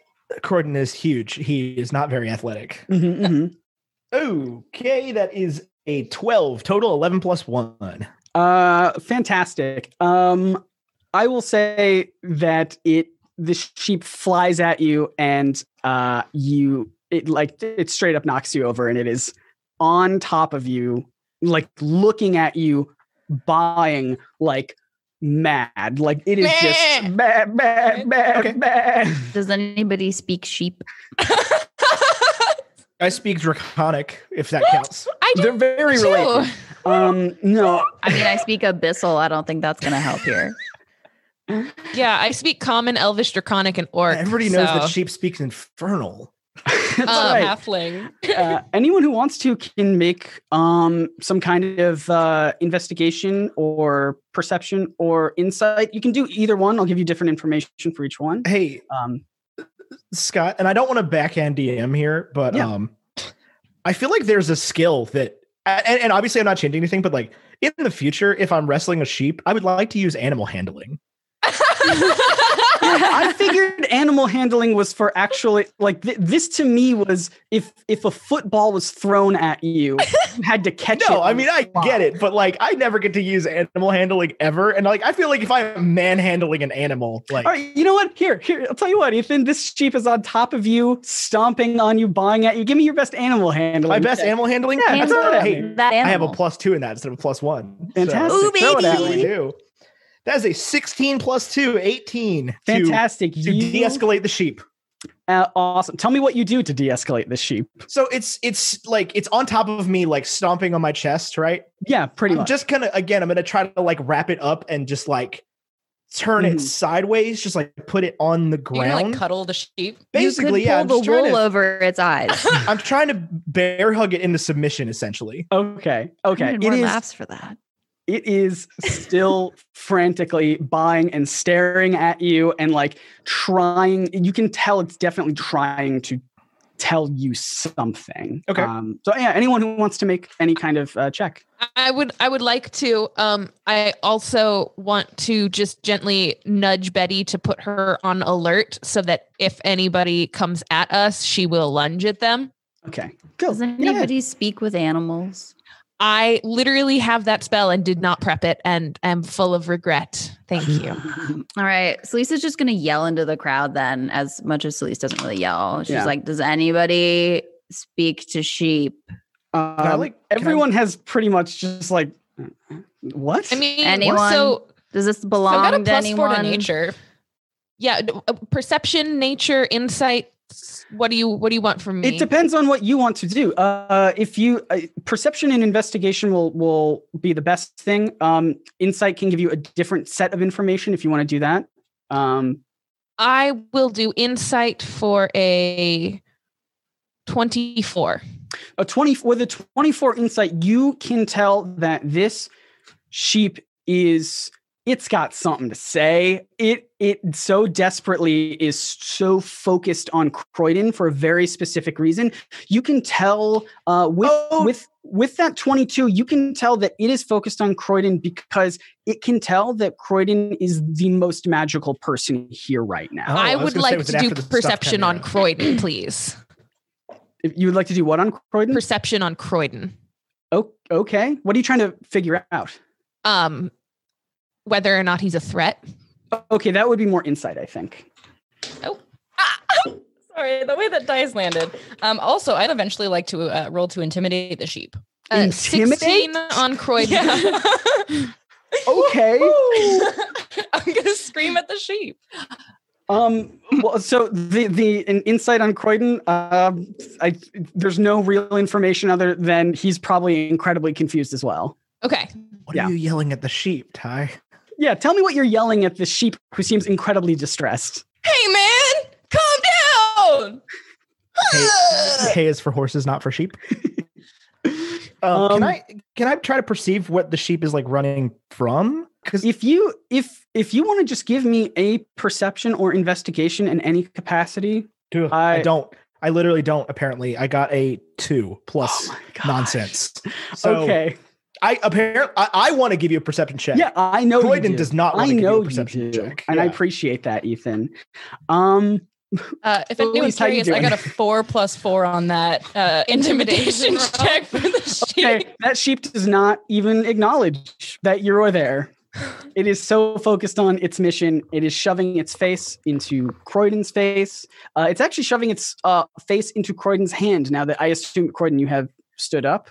Croydon is huge, he is not very athletic. Mm-hmm, mm-hmm. Okay, that is a twelve total, eleven plus one. Uh, fantastic. Um, I will say that it the sheep flies at you, and uh, you it like it straight up knocks you over, and it is on top of you, like looking at you. Buying like mad, like it is just mad, mad, mad, okay. mad. Does anybody speak sheep? I speak Draconic, if that counts. I do. They're very too. related. Um, no, I mean I speak Abyssal. I don't think that's going to help here. Yeah, I speak Common, Elvish, Draconic, and Orc. Everybody knows so. that sheep speaks Infernal. That's um, right. Halfling. uh, anyone who wants to can make um, some kind of uh, investigation or perception or insight. You can do either one. I'll give you different information for each one. Hey, um, Scott, and I don't want to backhand D M here, but yeah. um, I feel like there's a skill that, and, and obviously I'm not changing anything, but like in the future, if I'm wrestling a sheep, I would like to use animal handling. I figured animal handling was for actually like th- this to me was if if a football was thrown at you, you had to catch no, it. No, I mean, I get it. But like, I never get to use animal handling ever. And like, I feel like if I'm manhandling an animal, like, all right, you know what? Here, here, I'll tell you what, Ethan, this sheep is on top of you, stomping on you, bawling at you. Give me your best animal handling. My best animal handling? Yeah, handle that's right. Hey, that I have a plus two in that instead of a plus one. Fantastic. So, ooh, baby. That's what we do. That is a sixteen plus two, eighteen. Fantastic. To, to you... de-escalate the sheep. Uh, awesome. Tell me what you do to de-escalate the sheep. So it's it's like it's on top of me, like stomping on my chest, right? Yeah, pretty I'm much. Just kind of again, I'm gonna try to like wrap it up and just like turn mm. it sideways, just like put it on the ground. You can, like, cuddle the sheep. Basically, you could pull yeah, I'm the just wool to, over its eyes. I'm trying to bear hug it into submission, essentially. Okay, okay. I need more it laughs is, for that. It is still frantically buying and staring at you and, like, trying. You can tell it's definitely trying to tell you something. Okay. Um, so yeah, anyone who wants to make any kind of uh, check. I would, I would like to, um, I also want to just gently nudge Betty to put her on alert so that if anybody comes at us, she will lunge at them. Okay. Cool. Does anybody yeah. speak with animals? I literally have that spell and did not prep it and am full of regret. Thank you. All right. Celise is just going to yell into the crowd then, as much as Celise doesn't really yell. She's yeah. like, does anybody speak to sheep? Um, like, everyone I, has pretty much just like, what? I mean, anyone? So, does this belong so I got a to plus anyone? Four to nature. Yeah. Perception, nature, insight. What do you what do you want from me? It depends on what you want to do. Uh, if you uh, perception and investigation will will be the best thing. Um, insight can give you a different set of information if you want to do that. Um, I will do insight for a twenty-four. A twenty with a twenty-four insight, you can tell that this sheep is. It's got something to say. It it so desperately is so focused on Croydon for a very specific reason. You can tell uh, with oh. with with that twenty-two, you can tell that it is focused on Croydon because it can tell that Croydon is the most magical person here right now. Oh, I, I would like to do perception on Croydon, please. If you would like to do what on Croydon? Perception on Croydon. Oh, okay. What are you trying to figure out? Um. Whether or not he's a threat. Okay, that would be more insight, I think. Oh, ah, sorry, the way that dice landed. Um, also, I'd eventually like to uh, roll to intimidate the sheep. Uh, intimidate? sixteen on Croydon. Yeah. Okay. I'm going to scream at the sheep. Um. Well, so the the an insight on Croydon. Uh, I there's no real information other than he's probably incredibly confused as well. Okay. What yeah. are you yelling at the sheep, Ty? Yeah, tell me what you're yelling at the sheep who seems incredibly distressed. Hey, man, calm down. Hey, hey is for horses, not for sheep. um, can I can I try to perceive what the sheep is like running from? Because if you if if you want to just give me a perception or investigation in any capacity, dude, I, I don't. I literally don't. Apparently, I got a two plus oh nonsense. So, okay. I apparently I, I want to give you a perception check. Yeah, I know. Croydon do. does not want I to give you a perception you check, and yeah. I appreciate that, Ethan. Um, uh, if anyone's curious, I got a four plus four on that uh, intimidation check for the sheep. Okay, that sheep does not even acknowledge that you're there. It is so focused on its mission. It is shoving its face into Croydon's face. Uh, it's actually shoving its uh, face into Croydon's hand. Now that I assume, Croydon, you have stood up.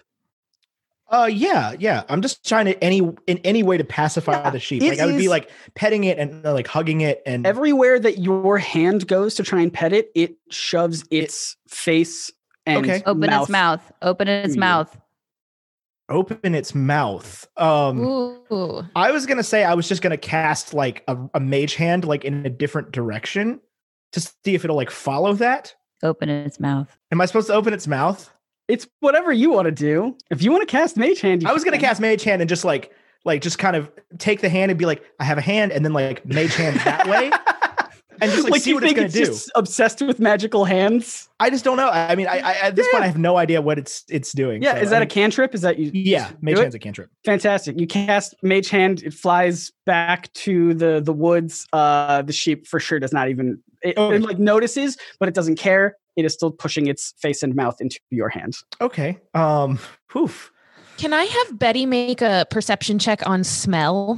Uh, yeah, yeah. I'm just trying to any in any way to pacify yeah, the sheep. Like I would is, be like petting it and uh, like hugging it, and everywhere that your hand goes to try and pet it, it shoves its it, face and okay. open mouth. its mouth. Open its mouth. Open its mouth. Um, Ooh. I was gonna say I was just gonna cast like a, a mage hand like in a different direction to see if it'll like follow that. Open its mouth. Am I supposed to open its mouth? It's whatever you want to do. If you want to cast Mage Hand, you I was going to cast Mage Hand and just like, like, just kind of take the hand and be like, I have a hand, and then like Mage Hand that way, and just like, like see what it's going to do. Just obsessed with magical hands. I just don't know. I mean, I, I at this yeah. point I have no idea what it's it's doing. Yeah, so, is that I mean, a cantrip? Is that you? Yeah, Mage Hand's a cantrip. Fantastic. You cast Mage Hand. It flies back to the the woods. Uh, the sheep for sure does not even it, okay. it like notices, but it doesn't care. It is still pushing its face and mouth into your hand. Okay. Um, poof. Can I have Betty make a perception check on smell?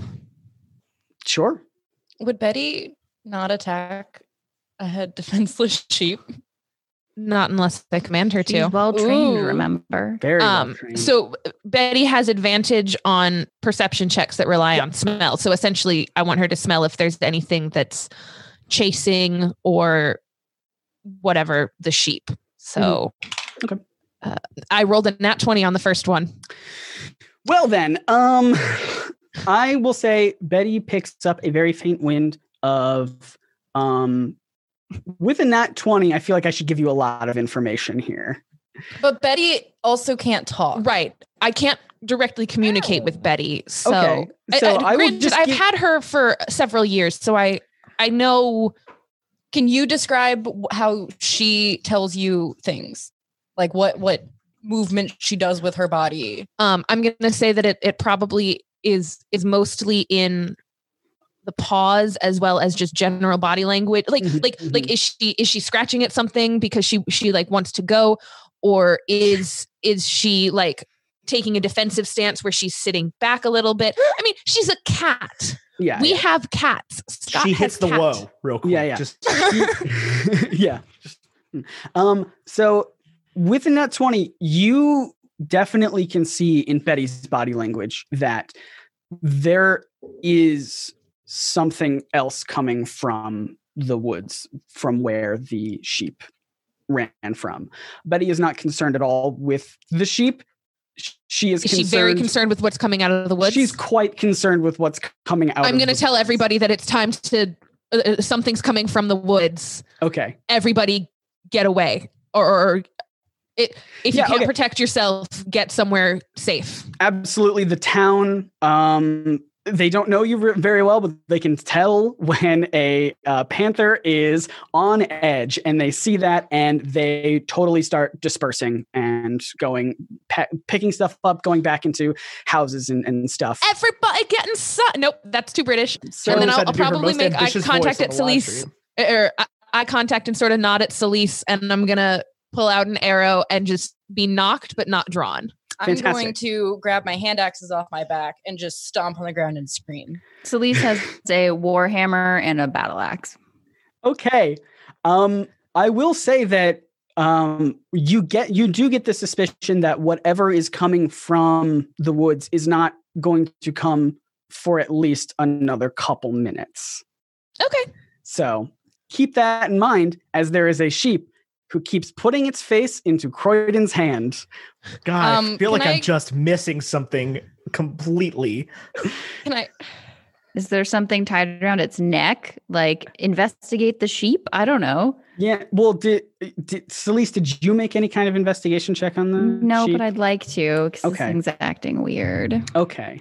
Sure. Would Betty not attack a defenseless sheep? Not unless I command her to. She's well trained, remember. Very um, well trained. So Betty has advantage on perception checks that rely yep. on smell. So essentially, I want her to smell if there's anything that's chasing or whatever the sheep. So mm-hmm. okay. uh, I rolled a nat twenty on the first one. Well then, um, I will say Betty picks up a very faint wind of, um, with a nat twenty, I feel like I should give you a lot of information here. But Betty also can't talk. Right. I can't directly communicate oh. with Betty. So, okay. so I, I, I will just I've give... had her for several years. So I, I know. Can you describe how she tells you things? Like what, what movement she does with her body? Um, I'm going to say that it, it probably is, is mostly in the pause as well as just general body language. Like, mm-hmm, like, mm-hmm. like, is she, is she scratching at something because she, she like wants to go, or is, is she like taking a defensive stance where she's sitting back a little bit? I mean, she's a cat. Yeah. We yeah. have cats. Scott she hits the cat. Whoa real quick. Yeah. Yeah. Just, yeah. Just. Um, so within that twenty, you definitely can see in Betty's body language that there is something else coming from the woods, from where the sheep ran from. Betty is not concerned at all with the sheep. She is, is concerned. She very concerned with what's coming out of the woods? She's quite concerned with what's coming out. I'm going to tell woods. everybody that it's time to uh, something's coming from the woods. Okay. Everybody get away, or, or it, if yeah, you can't okay. protect yourself, get somewhere safe. Absolutely. The town, um, they don't know you very well, but they can tell when a uh, panther is on edge, and they see that and they totally start dispersing and going, pe- picking stuff up, going back into houses and, and stuff. Everybody get inside. Nope, that's too British. Certainly, and then I'll, I'll probably make eye contact at Celise, or eye contact and sort of nod at Celise, and I'm going to pull out an arrow and just be knocked but not drawn. I'm Fantastic. going to grab my hand axes off my back and just stomp on the ground and scream. Celise has a war hammer and a battle axe. Okay. Um, I will say that um, you get you do get the suspicion that whatever is coming from the woods is not going to come for at least another couple minutes. Okay. So keep that in mind, as there is a sheep who keeps putting its face into Croydon's hand. God, um, I feel like I, I'm just missing something completely. Can I? Is there something tied around its neck? Like, investigate the sheep? I don't know. Yeah, well, did, did Celise, did you make any kind of investigation check on the No, sheep? But I'd like to, because okay. this thing's acting weird. Okay.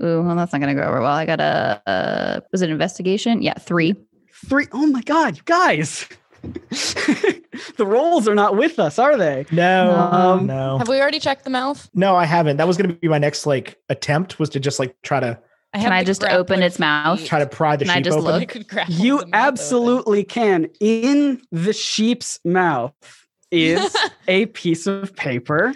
Ooh, well, that's not going to go over well. I got a, uh, was it investigation? Yeah, three. Three? Oh my God, you guys. The rolls are not with us, are they? No, um, no. Have we already checked the mouth? No, I haven't. That was going to be my next like attempt, was to just like try to. I can I just open its mouth? Try to pry the can sheep I just open. Look? I could you absolutely open. Can. In the sheep's mouth is a piece of paper.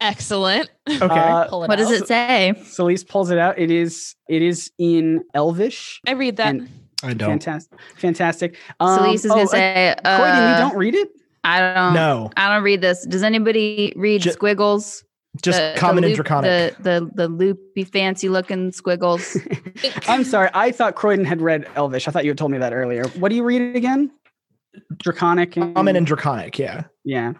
Excellent. Okay. Uh, what out. Does it say? Celise pulls it out. It is. It is in Elvish. I read that. And I don't. Fantastic. Fantastic. Um, Celise is oh, going to say... Uh, Croydon, you don't read it? I don't. No. I don't read this. Does anybody read just, squiggles? Just the, common the loop, and draconic. The, the, the loopy, fancy-looking squiggles. I'm sorry. I thought Croydon had read Elvish. I thought you had told me that earlier. What do you read again? Draconic? And, common and draconic, yeah. Yeah.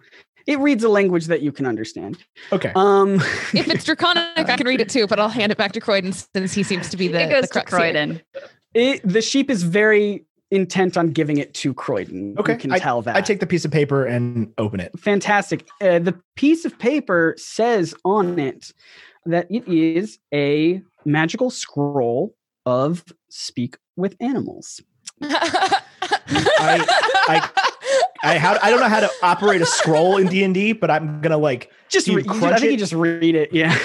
It reads a language that you can understand. Okay. Um, if it's draconic, I can read it too, but I'll hand it back to Croydon since he seems to be the, it goes the crux to Croydon. Here. It, the sheep is very intent on giving it to Croydon. Okay. You can I, tell that. I take the piece of paper and open it. Fantastic. Uh, the piece of paper says on it that it is a magical scroll of Speak with Animals. I, I, I, how, I don't know how to operate a scroll in D and D, but I'm going to like... Just re- crunch I think it. You just read it, yeah.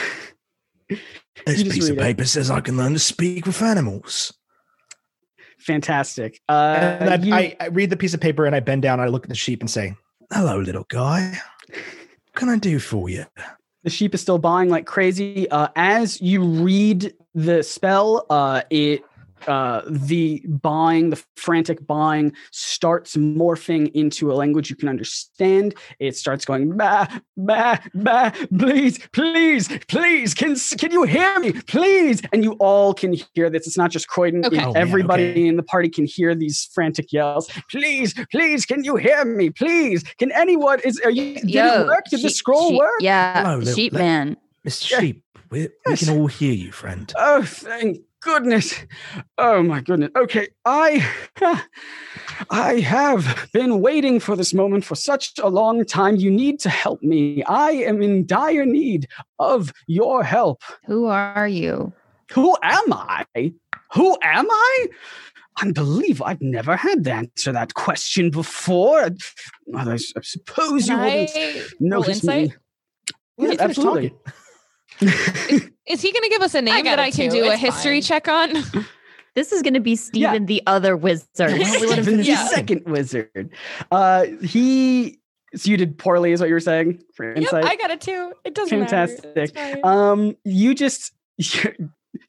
This piece of paper it. Says I can learn to speak with animals. Fantastic. Uh, and I, you, I, I read the piece of paper and I bend down. I look at the sheep and say, "Hello, little guy. What can I do for you?" The sheep is still buying like crazy. Uh, as you read the spell, uh, it uh, the buying, the frantic buying, starts morphing into a language you can understand. It starts going, "Bah, bah, bah! Please, please, please! Can can you hear me? Please!" And you all can hear this. It's not just Croydon. Okay. Oh, everybody yeah, okay. in the party can hear these frantic yells. Please, please! Can you hear me? Please! Can anyone? Is are you? Did Yo, it work? Did sheep, the scroll sheep, work? Yeah, hello, little, sheep man, Mister Sheep. We yes. We can all hear you, friend. Oh, thank goodness. Oh, my goodness. Okay, I, I have been waiting for this moment for such a long time. You need to help me. I am in dire need of your help. Who are you? Who am I? Who am I? Unbelievable. I've never had to answer that question before. I suppose Can you wouldn't notice me. Yeah, absolutely. is, is he going to give us a name I that I can do it's a history fine. Check on? This is going to be Stephen, yeah. the other wizard. Stephen, the yeah. second wizard. Uh, he, so you did poorly, is what you were saying? For insight? Yep, I got it too. It doesn't Fantastic. Matter. Fantastic. Um, you just, you're,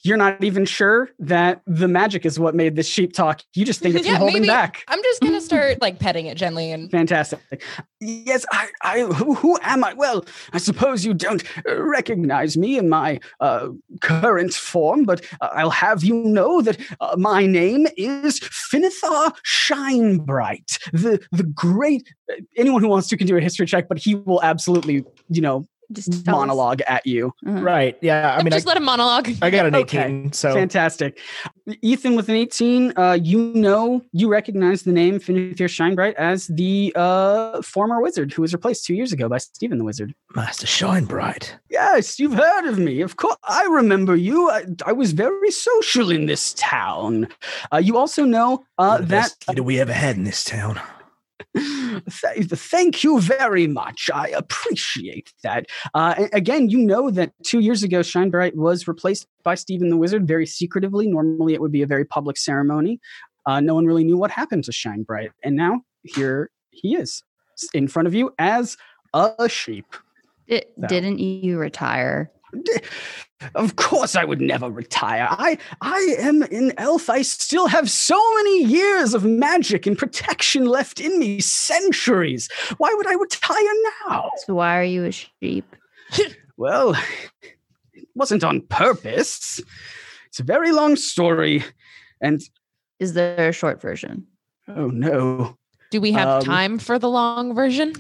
you're not even sure that the magic is what made this sheep talk. You just think it's yeah, holding maybe, back. I'm just going to start like petting it gently. And Fantastic. Yes, I, I, who, who am I? Well, I suppose you don't recognize me in my uh, current form, but uh, I'll have you know that uh, my name is Finnithar Shinebright, the the great, uh, anyone who wants to can do a history check, but he will absolutely, you know, just monologue us. At you. Mm-hmm. Right. Yeah. I mean, just I, let him monologue. I got an eighteen. Okay. So fantastic. Ethan with an eighteen, uh, you know, you recognize the name Finnithar Shinebright as the uh, former wizard who was replaced two years ago by Stephen the Wizard. Master Shinebright. Yes, you've heard of me. Of course, I remember you. I, I was very social in this town. Uh, you also know uh, the that best leader we ever had in this town. Thank you very much. I appreciate that. Uh, again, you know that two years ago, Shinebright was replaced by Stephen the Wizard very secretively. Normally, it would be a very public ceremony. Uh, no one really knew what happened to Shinebright. And now, here he is in front of you as a sheep. It, so. Didn't you retire? Of course I would never retire. I I am an elf. I still have so many years of magic and protection left in me, centuries. Why would I retire now? So why are you a sheep? Well, it wasn't on purpose. It's a very long story. And is there a short version? Oh, no. Do we have um, time for the long version?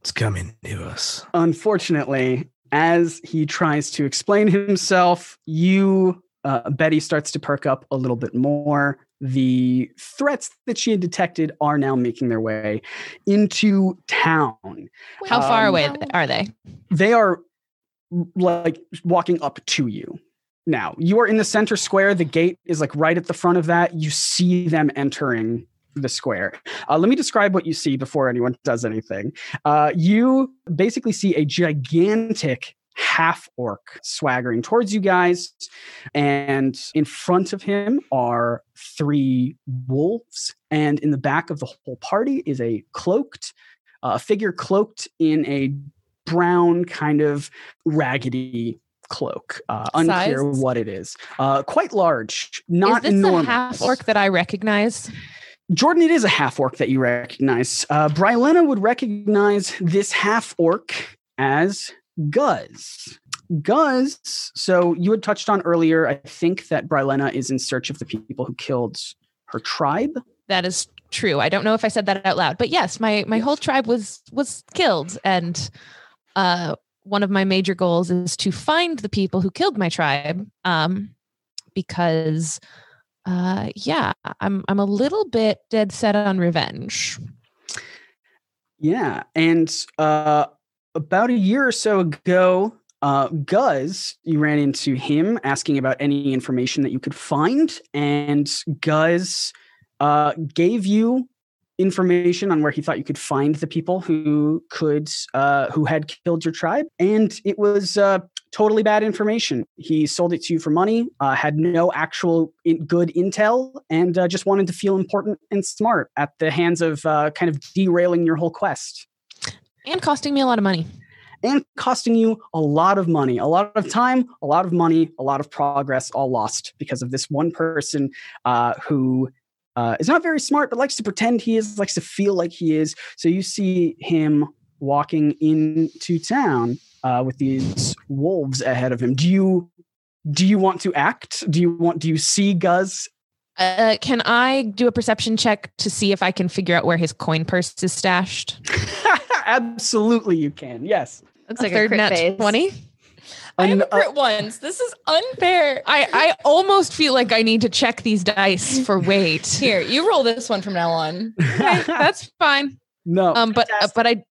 It's coming to us. Unfortunately, as he tries to explain himself, you, uh, Betty, starts to perk up a little bit more. The threats that she had detected are now making their way into town. How um, far away are they? They are, like, walking up to you. Now, you are in the center square. The gate is, like, right at the front of that. You see them entering the square. Uh, let me describe what you see before anyone does anything. Uh, you basically see a gigantic half-orc swaggering towards you guys, and in front of him are three wolves, and in the back of the whole party is a cloaked, uh, figure cloaked in a brown kind of raggedy cloak. Uh, unclear Size? What it is. Uh, quite large, not enormous. Is this enormous. A half-orc that I recognize? Jordan, it is a half-orc that you recognize. Uh, Brylenna would recognize this half-orc as Guz. Guz, so you had touched on earlier, I think that Brylenna is in search of the people who killed her tribe. That is true. I don't know if I said that out loud, but yes, my, my whole tribe was was killed. And uh, one of my major goals is to find the people who killed my tribe um, because... Uh, yeah, I'm I'm a little bit dead set on revenge. Yeah, and uh, about a year or so ago, uh, Guz, you ran into him asking about any information that you could find, and Guz uh, gave you information on where he thought you could find the people who could uh, who had killed your tribe, and it was. Uh, Totally bad information. He sold it to you for money, uh, had no actual in- good intel, and uh, just wanted to feel important and smart at the hands of uh, kind of derailing your whole quest. And costing me a lot of money. And costing you a lot of money. A lot of time, a lot of money, a lot of progress, all lost because of this one person uh, who uh, is not very smart, but likes to pretend he is, likes to feel like he is. So you see him walking into town Uh, with these wolves ahead of him. Do you do you want to act? Do you want do you see Guz? Uh, can I do a perception check to see if I can figure out where his coin purse is stashed? Absolutely you can, yes. Looks a like third a crit nat face. twenty. I haven't crit once. This is unfair. I, I almost feel like I need to check these dice for weight. Here, you roll this one from now on. Okay, that's fine. No, um, but uh, but I,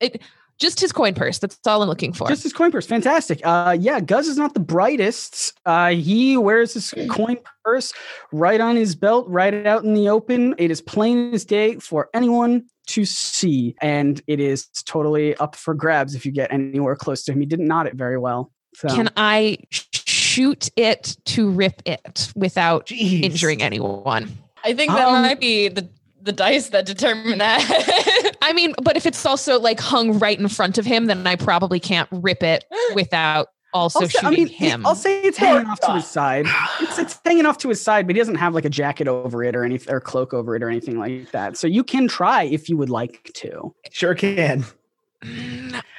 it just his coin purse. That's all I'm looking for. Just his coin purse. Fantastic. Uh, yeah, Guz is not the brightest. Uh, he wears his coin purse right on his belt, right out in the open. It is plain as day for anyone to see, and it is totally up for grabs if you get anywhere close to him. He didn't knot it very well. So. Can I shoot it to rip it without Jeez. injuring anyone? I think that um, might be the. the dice that determine that. I mean, but if it's also like hung right in front of him, then I probably can't rip it without also say, shooting I mean, him. I'll say it's hanging off to his side. It's, it's hanging off to his side, but he doesn't have like a jacket over it or anything, or cloak over it or anything like that. So you can try if you would like to. Sure can.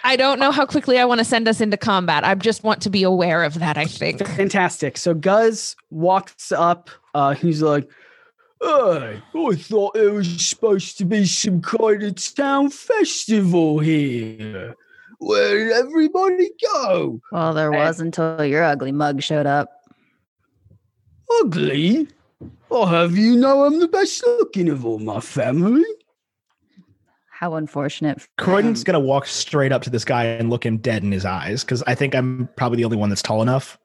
I don't know how quickly I want to send us into combat. I just want to be aware of that, I think. Fantastic. So Guz walks up. Uh, he's like, "Hey, I thought there was supposed to be some kind of town festival here. Where did everybody go?" Well, there was until your ugly mug showed up. Ugly? I'll have you know I'm the best looking of all my family. How unfortunate. Croydon's going to walk straight up to this guy and look him dead in his eyes, because I think I'm probably the only one that's tall enough.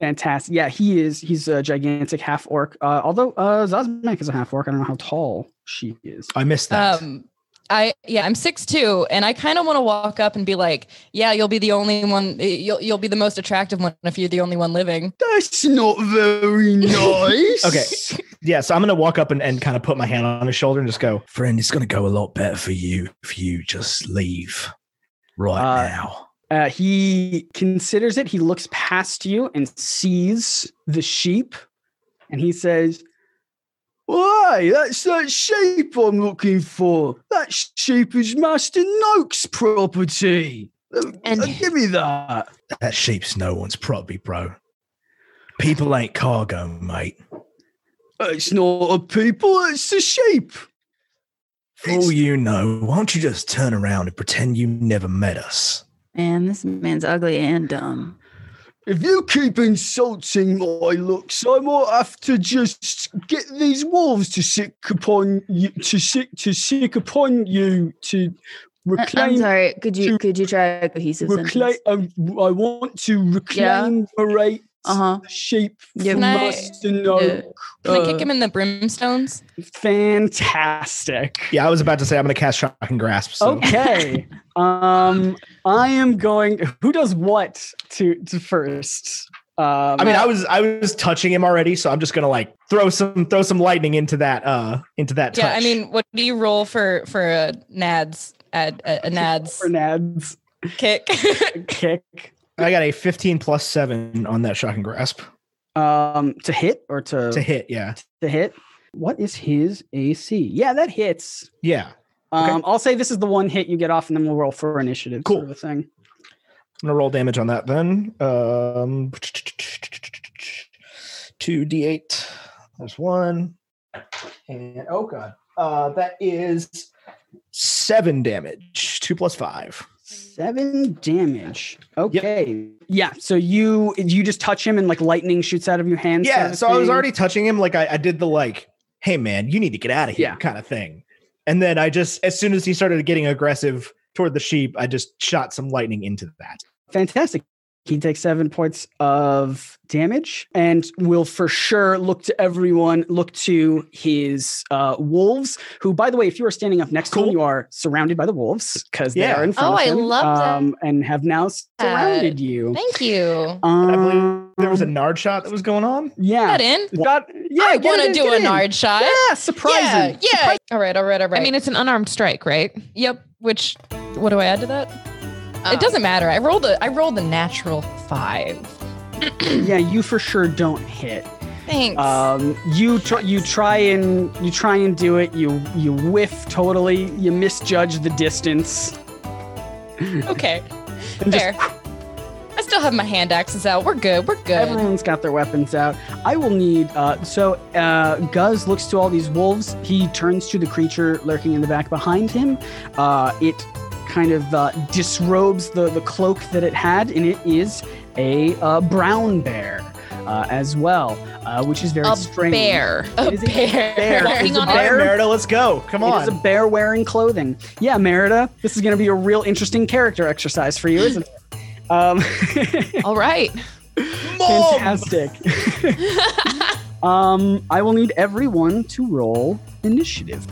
Fantastic. Yeah, he is. He's a gigantic half-orc. Uh, although uh, Zazmak is a half-orc. I don't know how tall she is. I missed that. Um, I Yeah, I'm six foot two, and I kind of want to walk up and be like, yeah, you'll be the only one. You'll, you'll be the most attractive one if you're the only one living. That's not very nice. Okay. Yeah, so I'm going to walk up and, and kind of put my hand on his shoulder and just go, "Friend, it's going to go a lot better for you if you just leave right uh, now." Uh, he considers it. He looks past you and sees the sheep. And he says, "Why, that's that sheep I'm looking for. That sheep is Master Noak's property. And- Give me that." "That sheep's no one's property, bro. People ain't cargo, mate." "It's not a people, it's a sheep. For all you know, why don't you just turn around and pretend you never met us?" Man, this man's ugly and dumb. "If you keep insulting my looks, I might have to just get these wolves to sick upon you, to sick to sick upon you to reclaim." I'm sorry. Could you to, could you try a cohesive reclaim, sentence? I, I want to reclaim yeah. the uh-huh. sheep yeah, from Master Noak. Yeah. Can uh, I kick him in the brimstones? Fantastic. Yeah, I was about to say I'm going to cast Shocking Grasp. So. Okay. Um, I am going. Who does what to, to first? Um, I mean, I was I was touching him already, so I'm just gonna like throw some throw some lightning into that uh into that. Yeah, touch. I mean, what do you roll for for a nads at a, a nads for nads kick kick? I got a fifteen plus seven on that Shocking Grasp. Um, to hit or to to hit? Yeah, to hit. What is his A C? Yeah, that hits. Yeah. Okay. Um, I'll say this is the one hit you get off, and then we'll roll for initiative. Cool. Sort of thing. I'm going to roll damage on that then. Um, two d eight. There's one. And oh, God. Uh, that is seven damage. Two plus five. Seven damage. Okay. Yep. Yeah. So you you just touch him, and like lightning shoots out of your hand. Yeah. Sort of so thing. I was already touching him. Like I, I did the like, "Hey, man, you need to get out of here" yeah. kind of thing. And then I just, as soon as he started getting aggressive toward the sheep, I just shot some lightning into that. Fantastic. He takes seven points of damage and will for sure look to everyone, look to his uh, wolves, who, by the way, if you are standing up next cool. to him, you are surrounded by the wolves because yeah. they are in front oh, of him. Oh, I love that. Um, and have now surrounded uh, you. Thank you. Um, I believe there was a Nard shot that was going on. Yeah. Got in. Got, yeah, I want to do a in. Nard shot. Yeah, surprising. Yeah, yeah. Surprising. All right, all right, all right. I mean, it's an unarmed strike, right? Yep. Which, what do I add to that? Um, it doesn't matter. I rolled a I rolled a natural five. Yeah, you for sure don't hit. Thanks. Um, you try you try and you try and do it. You you whiff totally. You misjudge the distance. Okay, fair. Just, I still have my hand axes out. We're good. We're good. Everyone's got their weapons out. I will need. Uh, so uh, Guz looks to all these wolves. He turns to the creature lurking in the back behind him. Uh, it. kind of uh, disrobes the, the cloak that it had, and it is a uh, brown bear uh, as well, uh, which is very a strange. Bear. A, is bear. a bear. It is a bear. Merida, let's go. Come on. It is a bear wearing clothing. Yeah, Merida, this is going to be a real interesting character exercise for you, isn't it? Um, All right. Mom! Fantastic. um, I will need everyone to roll initiative.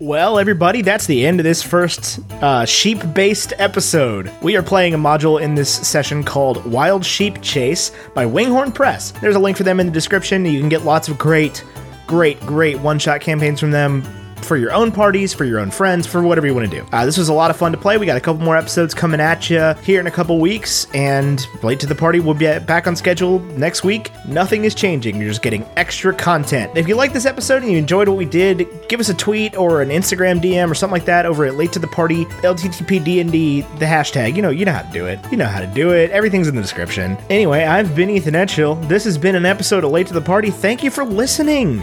Well, everybody, that's the end of this first uh, sheep-based episode. We are playing a module in this session called Wild Sheep Chase by Winghorn Press. There's a link for them in the description. You can get lots of great, great, great one-shot campaigns from them for your own parties, for your own friends, for whatever you want to do. Uh, this was a lot of fun to play. We got a couple more episodes coming at you here in a couple weeks, and Late to the Party will be back on schedule next week. Nothing is changing. You're just getting extra content. If you like this episode and you enjoyed what we did, give us a tweet or an Instagram D M or something like that over at Late to the Party, L T T P D N D, the hashtag. You know, you know how to do it. You know how to do it. Everything's in the description. Anyway, I've been Ethan Edgehill. This has been an episode of Late to the Party. Thank you for listening.